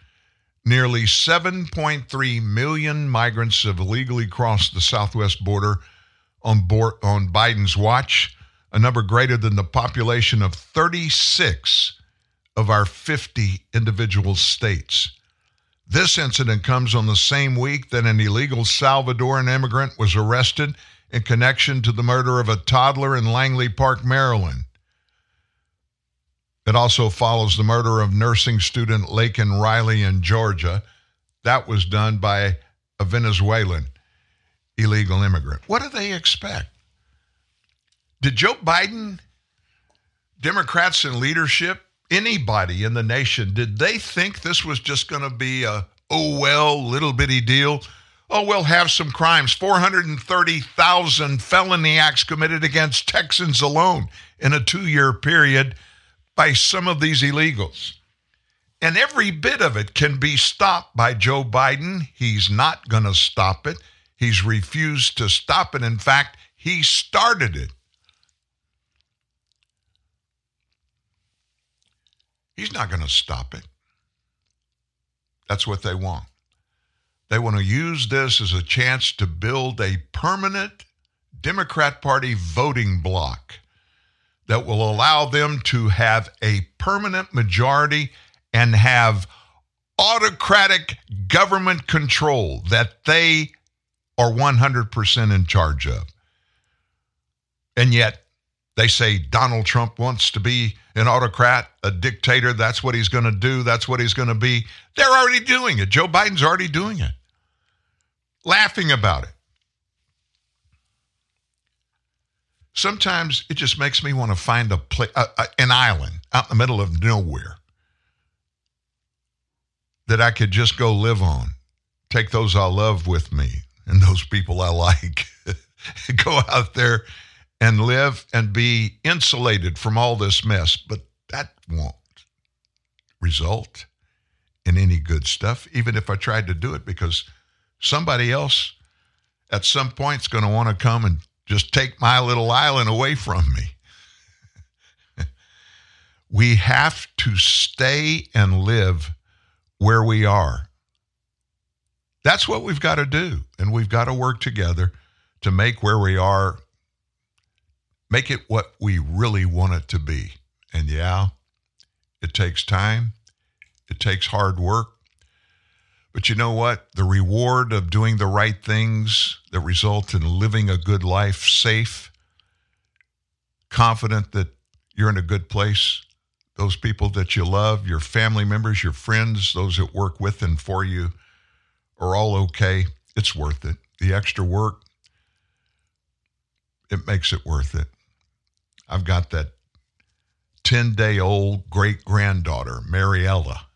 Nearly seven point three million migrants have illegally crossed the southwest border on, board, on Biden's watch, a number greater than the population of thirty-six of our fifty individual states. This incident comes on the same week that an illegal Salvadoran immigrant was arrested in connection to the murder of a toddler in Langley Park, Maryland. It also follows the murder of nursing student Laken Riley in Georgia. That was done by a Venezuelan illegal immigrant. What do they expect? Did Joe Biden, Democrats in leadership, anybody in the nation, did they think this was just going to be a, oh, well, little bitty deal? oh, we'll have some crimes. four hundred thirty thousand felony acts committed against Texans alone in a two-year period by some of these illegals. And every bit of it can be stopped by Joe Biden. He's not going to stop it. He's refused to stop it. In fact, he started it. He's not going to stop it. That's what they want. They want to use this as a chance to build a permanent Democrat Party voting bloc that will allow them to have a permanent majority and have autocratic government control that they are one hundred percent in charge of. And yet, they say Donald Trump wants to be an autocrat, a dictator. That's what he's going to do. That's what he's going to be. They're already doing it. Joe Biden's already doing it, laughing about it. Sometimes it just makes me want to find a pla- a, a, an island out in the middle of nowhere that I could just go live on, take those I love with me and those people I like, go out there and live and be insulated from all this mess. But that won't result in any good stuff, even if I tried to do it, because somebody else at some point is going to want to come and just take my little island away from me. We have to stay and live where we are. That's what we've got to do. And we've got to work together to make where we are, make it what we really want it to be. And yeah, it takes time. It takes hard work. But you know what? The reward of doing the right things that result in living a good life, safe, confident that you're in a good place, those people that you love, your family members, your friends, those that work with and for you are all okay. It's worth it. The extra work, it makes it worth it. I've got that ten-day-old great-granddaughter, Mariella,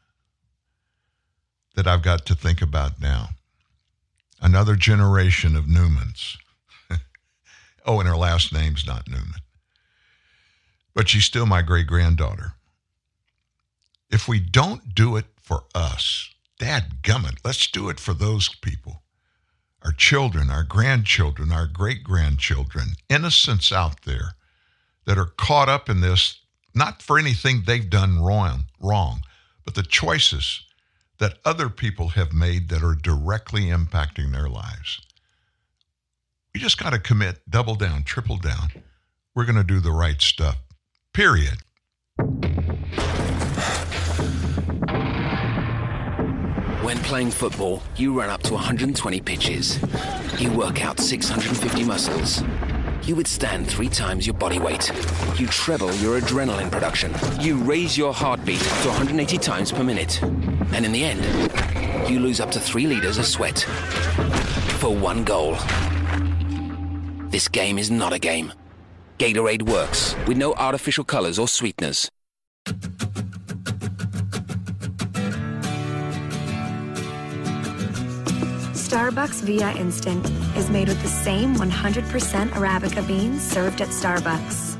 that I've got to think about now. Another generation of Newmans. Oh, and her last name's not Newman. But she's still my great-granddaughter. If we don't do it for us, dadgummit, let's do it for those people. Our children, our grandchildren, our great-grandchildren, innocents out there that are caught up in this, not for anything they've done wrong, wrong, but the choices that other people have made that are directly impacting their lives. We just got to commit, double down, triple down. We're going to do the right stuff, period. When playing football, you run up to one hundred twenty pitches. You work out six hundred fifty muscles. You withstand three times your body weight. You treble your adrenaline production. You raise your heartbeat to one hundred eighty times per minute. And in the end, you lose up to three liters of sweat for one goal. This game is not a game. Gatorade works with no artificial colors or sweeteners. Starbucks Via Instant is made with the same one hundred percent Arabica beans served at Starbucks.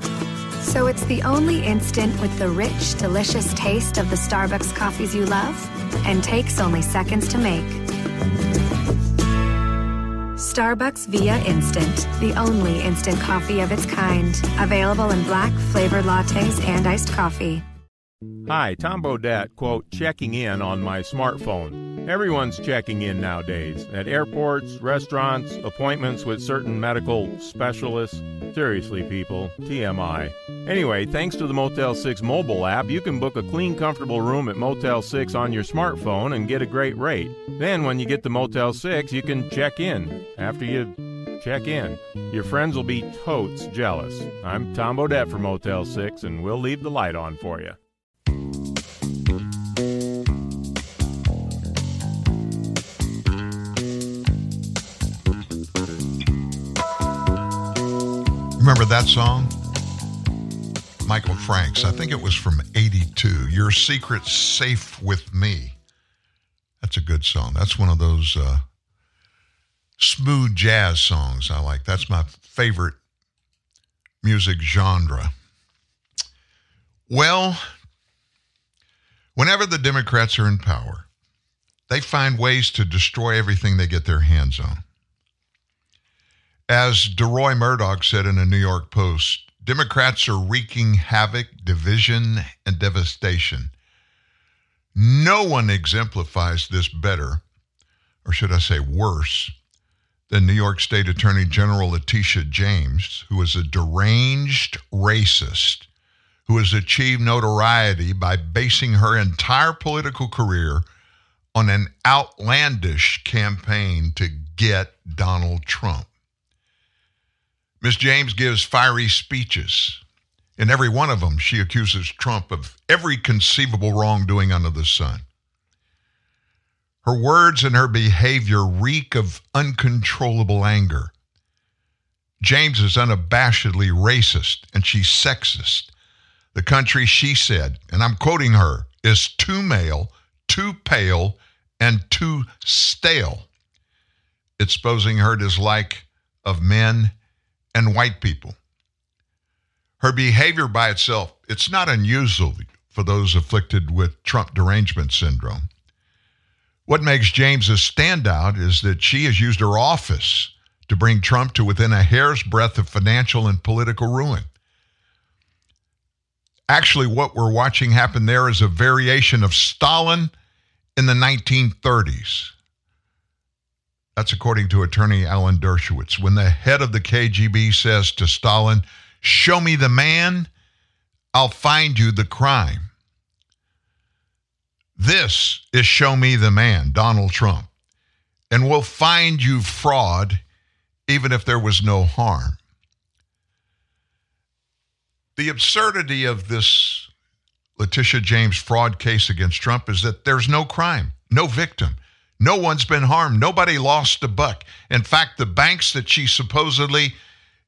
So it's the only instant with the rich, delicious taste of the Starbucks coffees you love and takes only seconds to make. Starbucks Via Instant, the only instant coffee of its kind. Available in black, flavored lattes, and iced coffee. Hi, Tom Bodette, quote, checking in on my smartphone. Everyone's checking in nowadays at airports, restaurants, appointments with certain medical specialists. Seriously, people, T M I. Anyway, thanks to the Motel six mobile app, you can book a clean, comfortable room at Motel six on your smartphone and get a great rate. Then when you get to Motel six, you can check in after you check in. Your friends will be totes jealous. I'm Tom Bodette for Motel six, and we'll leave the light on for you. Remember that song? Michael Franks. I think it was from eighty-two. Your Secret's Safe With Me. That's a good song. That's one of those uh, smooth jazz songs I like. That's my favorite music genre. Well, whenever the Democrats are in power, they find ways to destroy everything they get their hands on. As DeRoy Murdoch said in a New York Post, Democrats are wreaking havoc, division, and devastation. No one exemplifies this better, or should I say worse, than New York State Attorney General Letitia James, who is a deranged racist who has achieved notoriety by basing her entire political career on an outlandish campaign to get Donald Trump. Miz James gives fiery speeches. In every one of them, she accuses Trump of every conceivable wrongdoing under the sun. Her words and her behavior reek of uncontrollable anger. James is unabashedly racist, and she's sexist. The country, she said, and I'm quoting her, is too male, too pale, and too stale, exposing her dislike of men and white people. Her behavior by itself, it's not unusual for those afflicted with Trump derangement syndrome. What makes James a standout is that she has used her office to bring Trump to within a hair's breadth of financial and political ruin. Actually, what we're watching happen there is a variation of Stalin in the nineteen thirties. That's according to attorney Alan Dershowitz. When the head of the K G B says to Stalin, "Show me the man, I'll find you the crime." This is "Show me the man," Donald Trump. And we'll find you fraud, even if there was no harm. The absurdity of this Letitia James fraud case against Trump is that there's no crime, no victim. No one's been harmed. Nobody lost a buck. In fact, the banks that she supposedly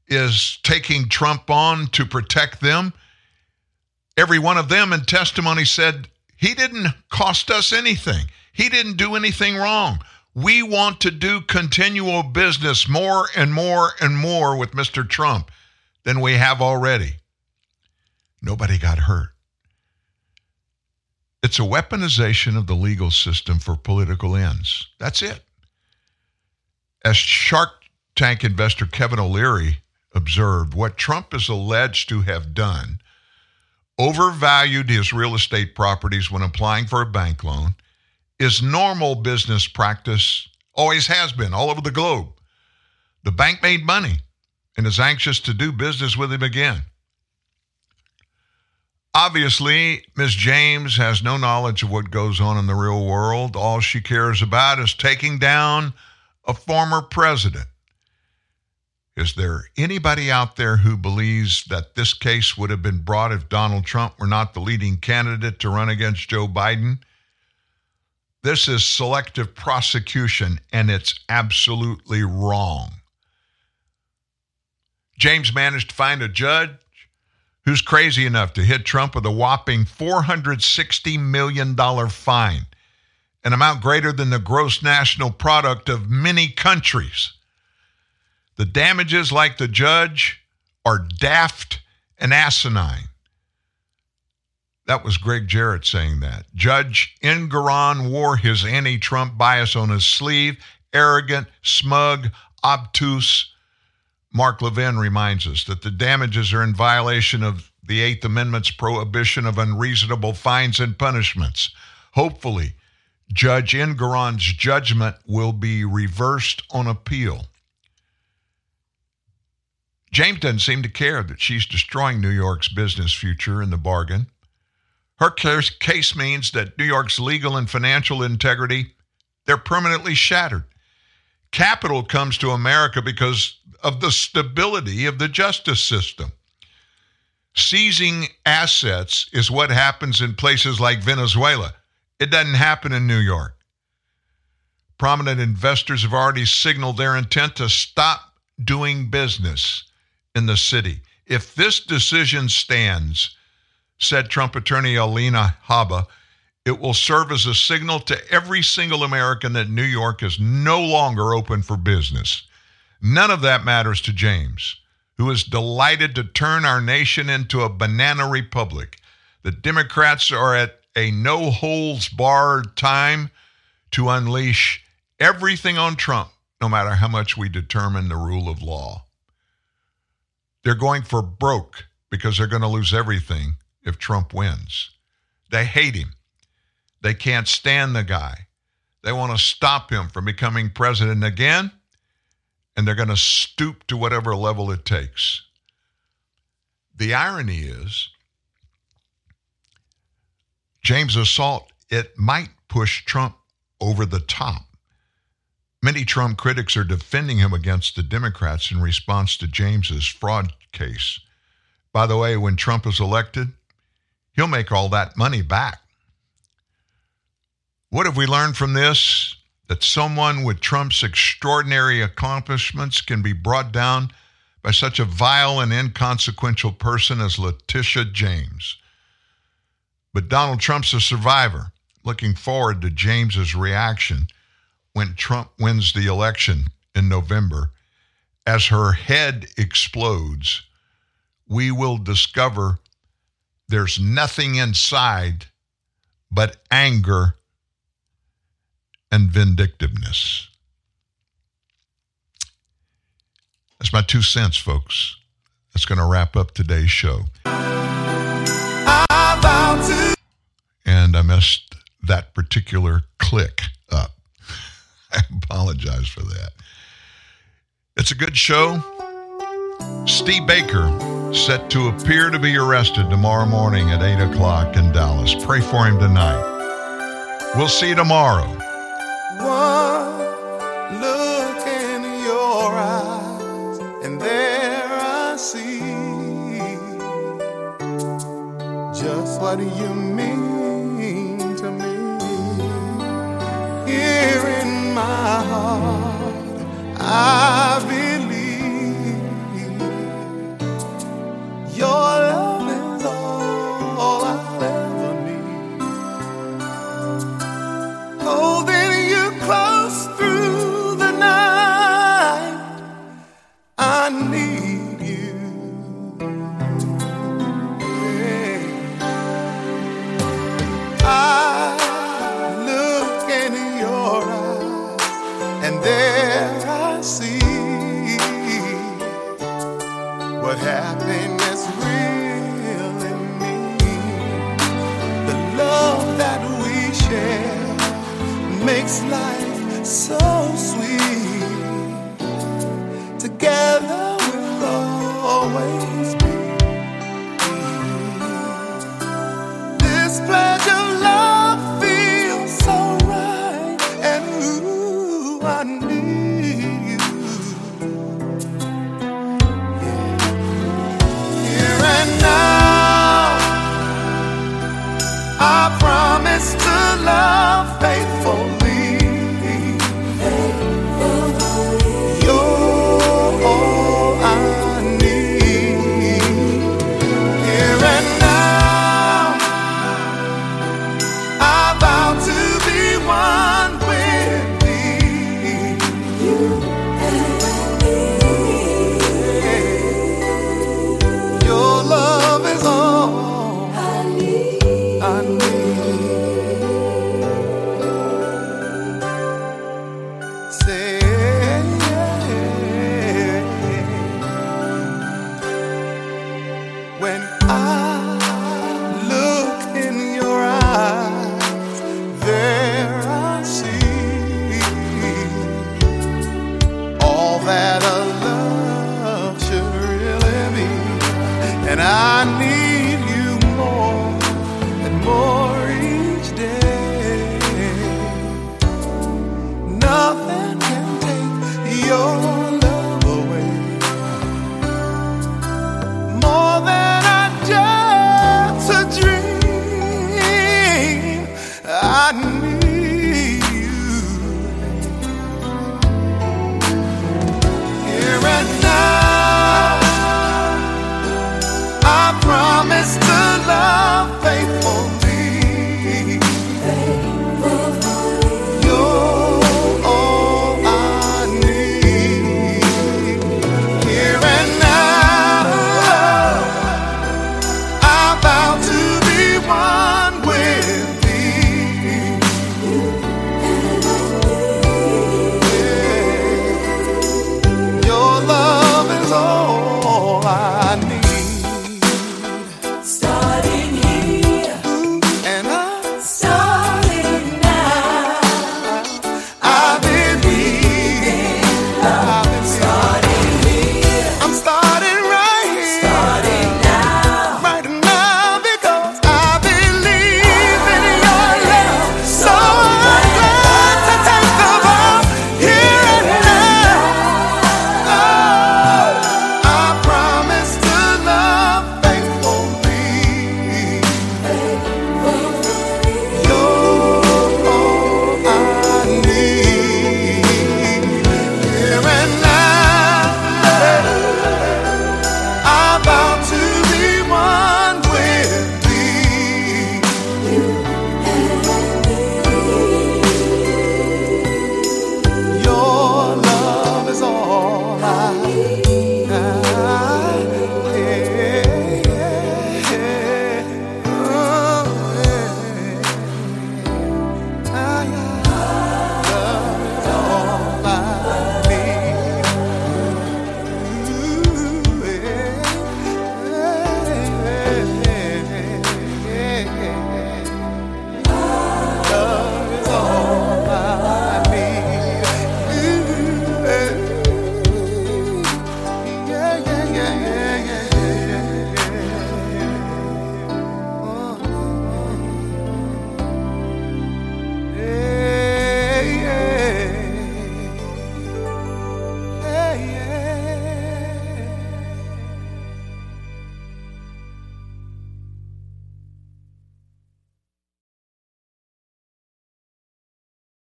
is taking Trump on to protect them, every one of them in testimony said, he didn't cost us anything. He didn't do anything wrong. We want to do continual business more and more and more with Mister Trump than we have already. Nobody got hurt. It's a weaponization of the legal system for political ends. That's it. As Shark Tank investor Kevin O'Leary observed, what Trump is alleged to have done, overvalued his real estate properties when applying for a bank loan, is normal business practice, always has been, all over the globe. The bank made money and is anxious to do business with him again. Obviously, Miz James has no knowledge of what goes on in the real world. All she cares about is taking down a former president. Is there anybody out there who believes that this case would have been brought if Donald Trump were not the leading candidate to run against Joe Biden? This is selective prosecution, and it's absolutely wrong. James managed to find a judge who's crazy enough to hit Trump with a whopping four hundred sixty million dollars fine, an amount greater than the gross national product of many countries. The damages, like the judge, are daft and asinine. That was Greg Jarrett saying that. Judge Engeron wore his anti-Trump bias on his sleeve, arrogant, smug, obtuse. Mark Levin reminds us that the damages are in violation of the Eighth Amendment's prohibition of unreasonable fines and punishments. Hopefully, Judge Engeron's judgment will be reversed on appeal. James doesn't seem to care that she's destroying New York's business future in the bargain. Her case means that New York's legal and financial integrity, they're permanently shattered. Capital comes to America because of the stability of the justice system. Seizing assets is what happens in places like Venezuela. It doesn't happen in New York. Prominent investors have already signaled their intent to stop doing business in the city. If this decision stands, said Trump attorney Alina Haba, It will serve as a signal to every single American that New York is no longer open for business. None of that matters to James, who is delighted to turn our nation into a banana republic. The Democrats are at a no-holds-barred time to unleash everything on Trump, no matter how much we determine the rule of law. They're going for broke because they're going to lose everything if Trump wins. They hate him. They can't stand the guy. They want to stop him from becoming president again, and they're going to stoop to whatever level it takes. The irony is, James' assault, it might push Trump over the top. Many Trump critics are defending him against the Democrats in response to James's fraud case. By the way, when Trump is elected, he'll make all that money back. What have we learned from this? That someone with Trump's extraordinary accomplishments can be brought down by such a vile and inconsequential person as Letitia James. But Donald Trump's a survivor. Looking forward to James's reaction when Trump wins the election in November. As her head explodes, we will discover there's nothing inside but anger and vindictiveness. That's my two cents, folks. That's going to wrap up today's show. And I messed that particular click up. I apologize for that. It's a good show. Steve Baker set to appear to be arrested tomorrow morning at eight o'clock in Dallas. Pray for him tonight. We'll see you tomorrow. One look in your eyes, and there I see just what you mean to me. Here in my heart, I believe your love is all I'll ever need. Oh, close through the night, I need you. Yeah. I look in your eyes, and there I see what happiness really means. The love that we share makes life so sweet. Together we'll always be. This pledge of love feels so right, and ooh, I need you. Here and now, I promise to love faithfully. Nothing can take your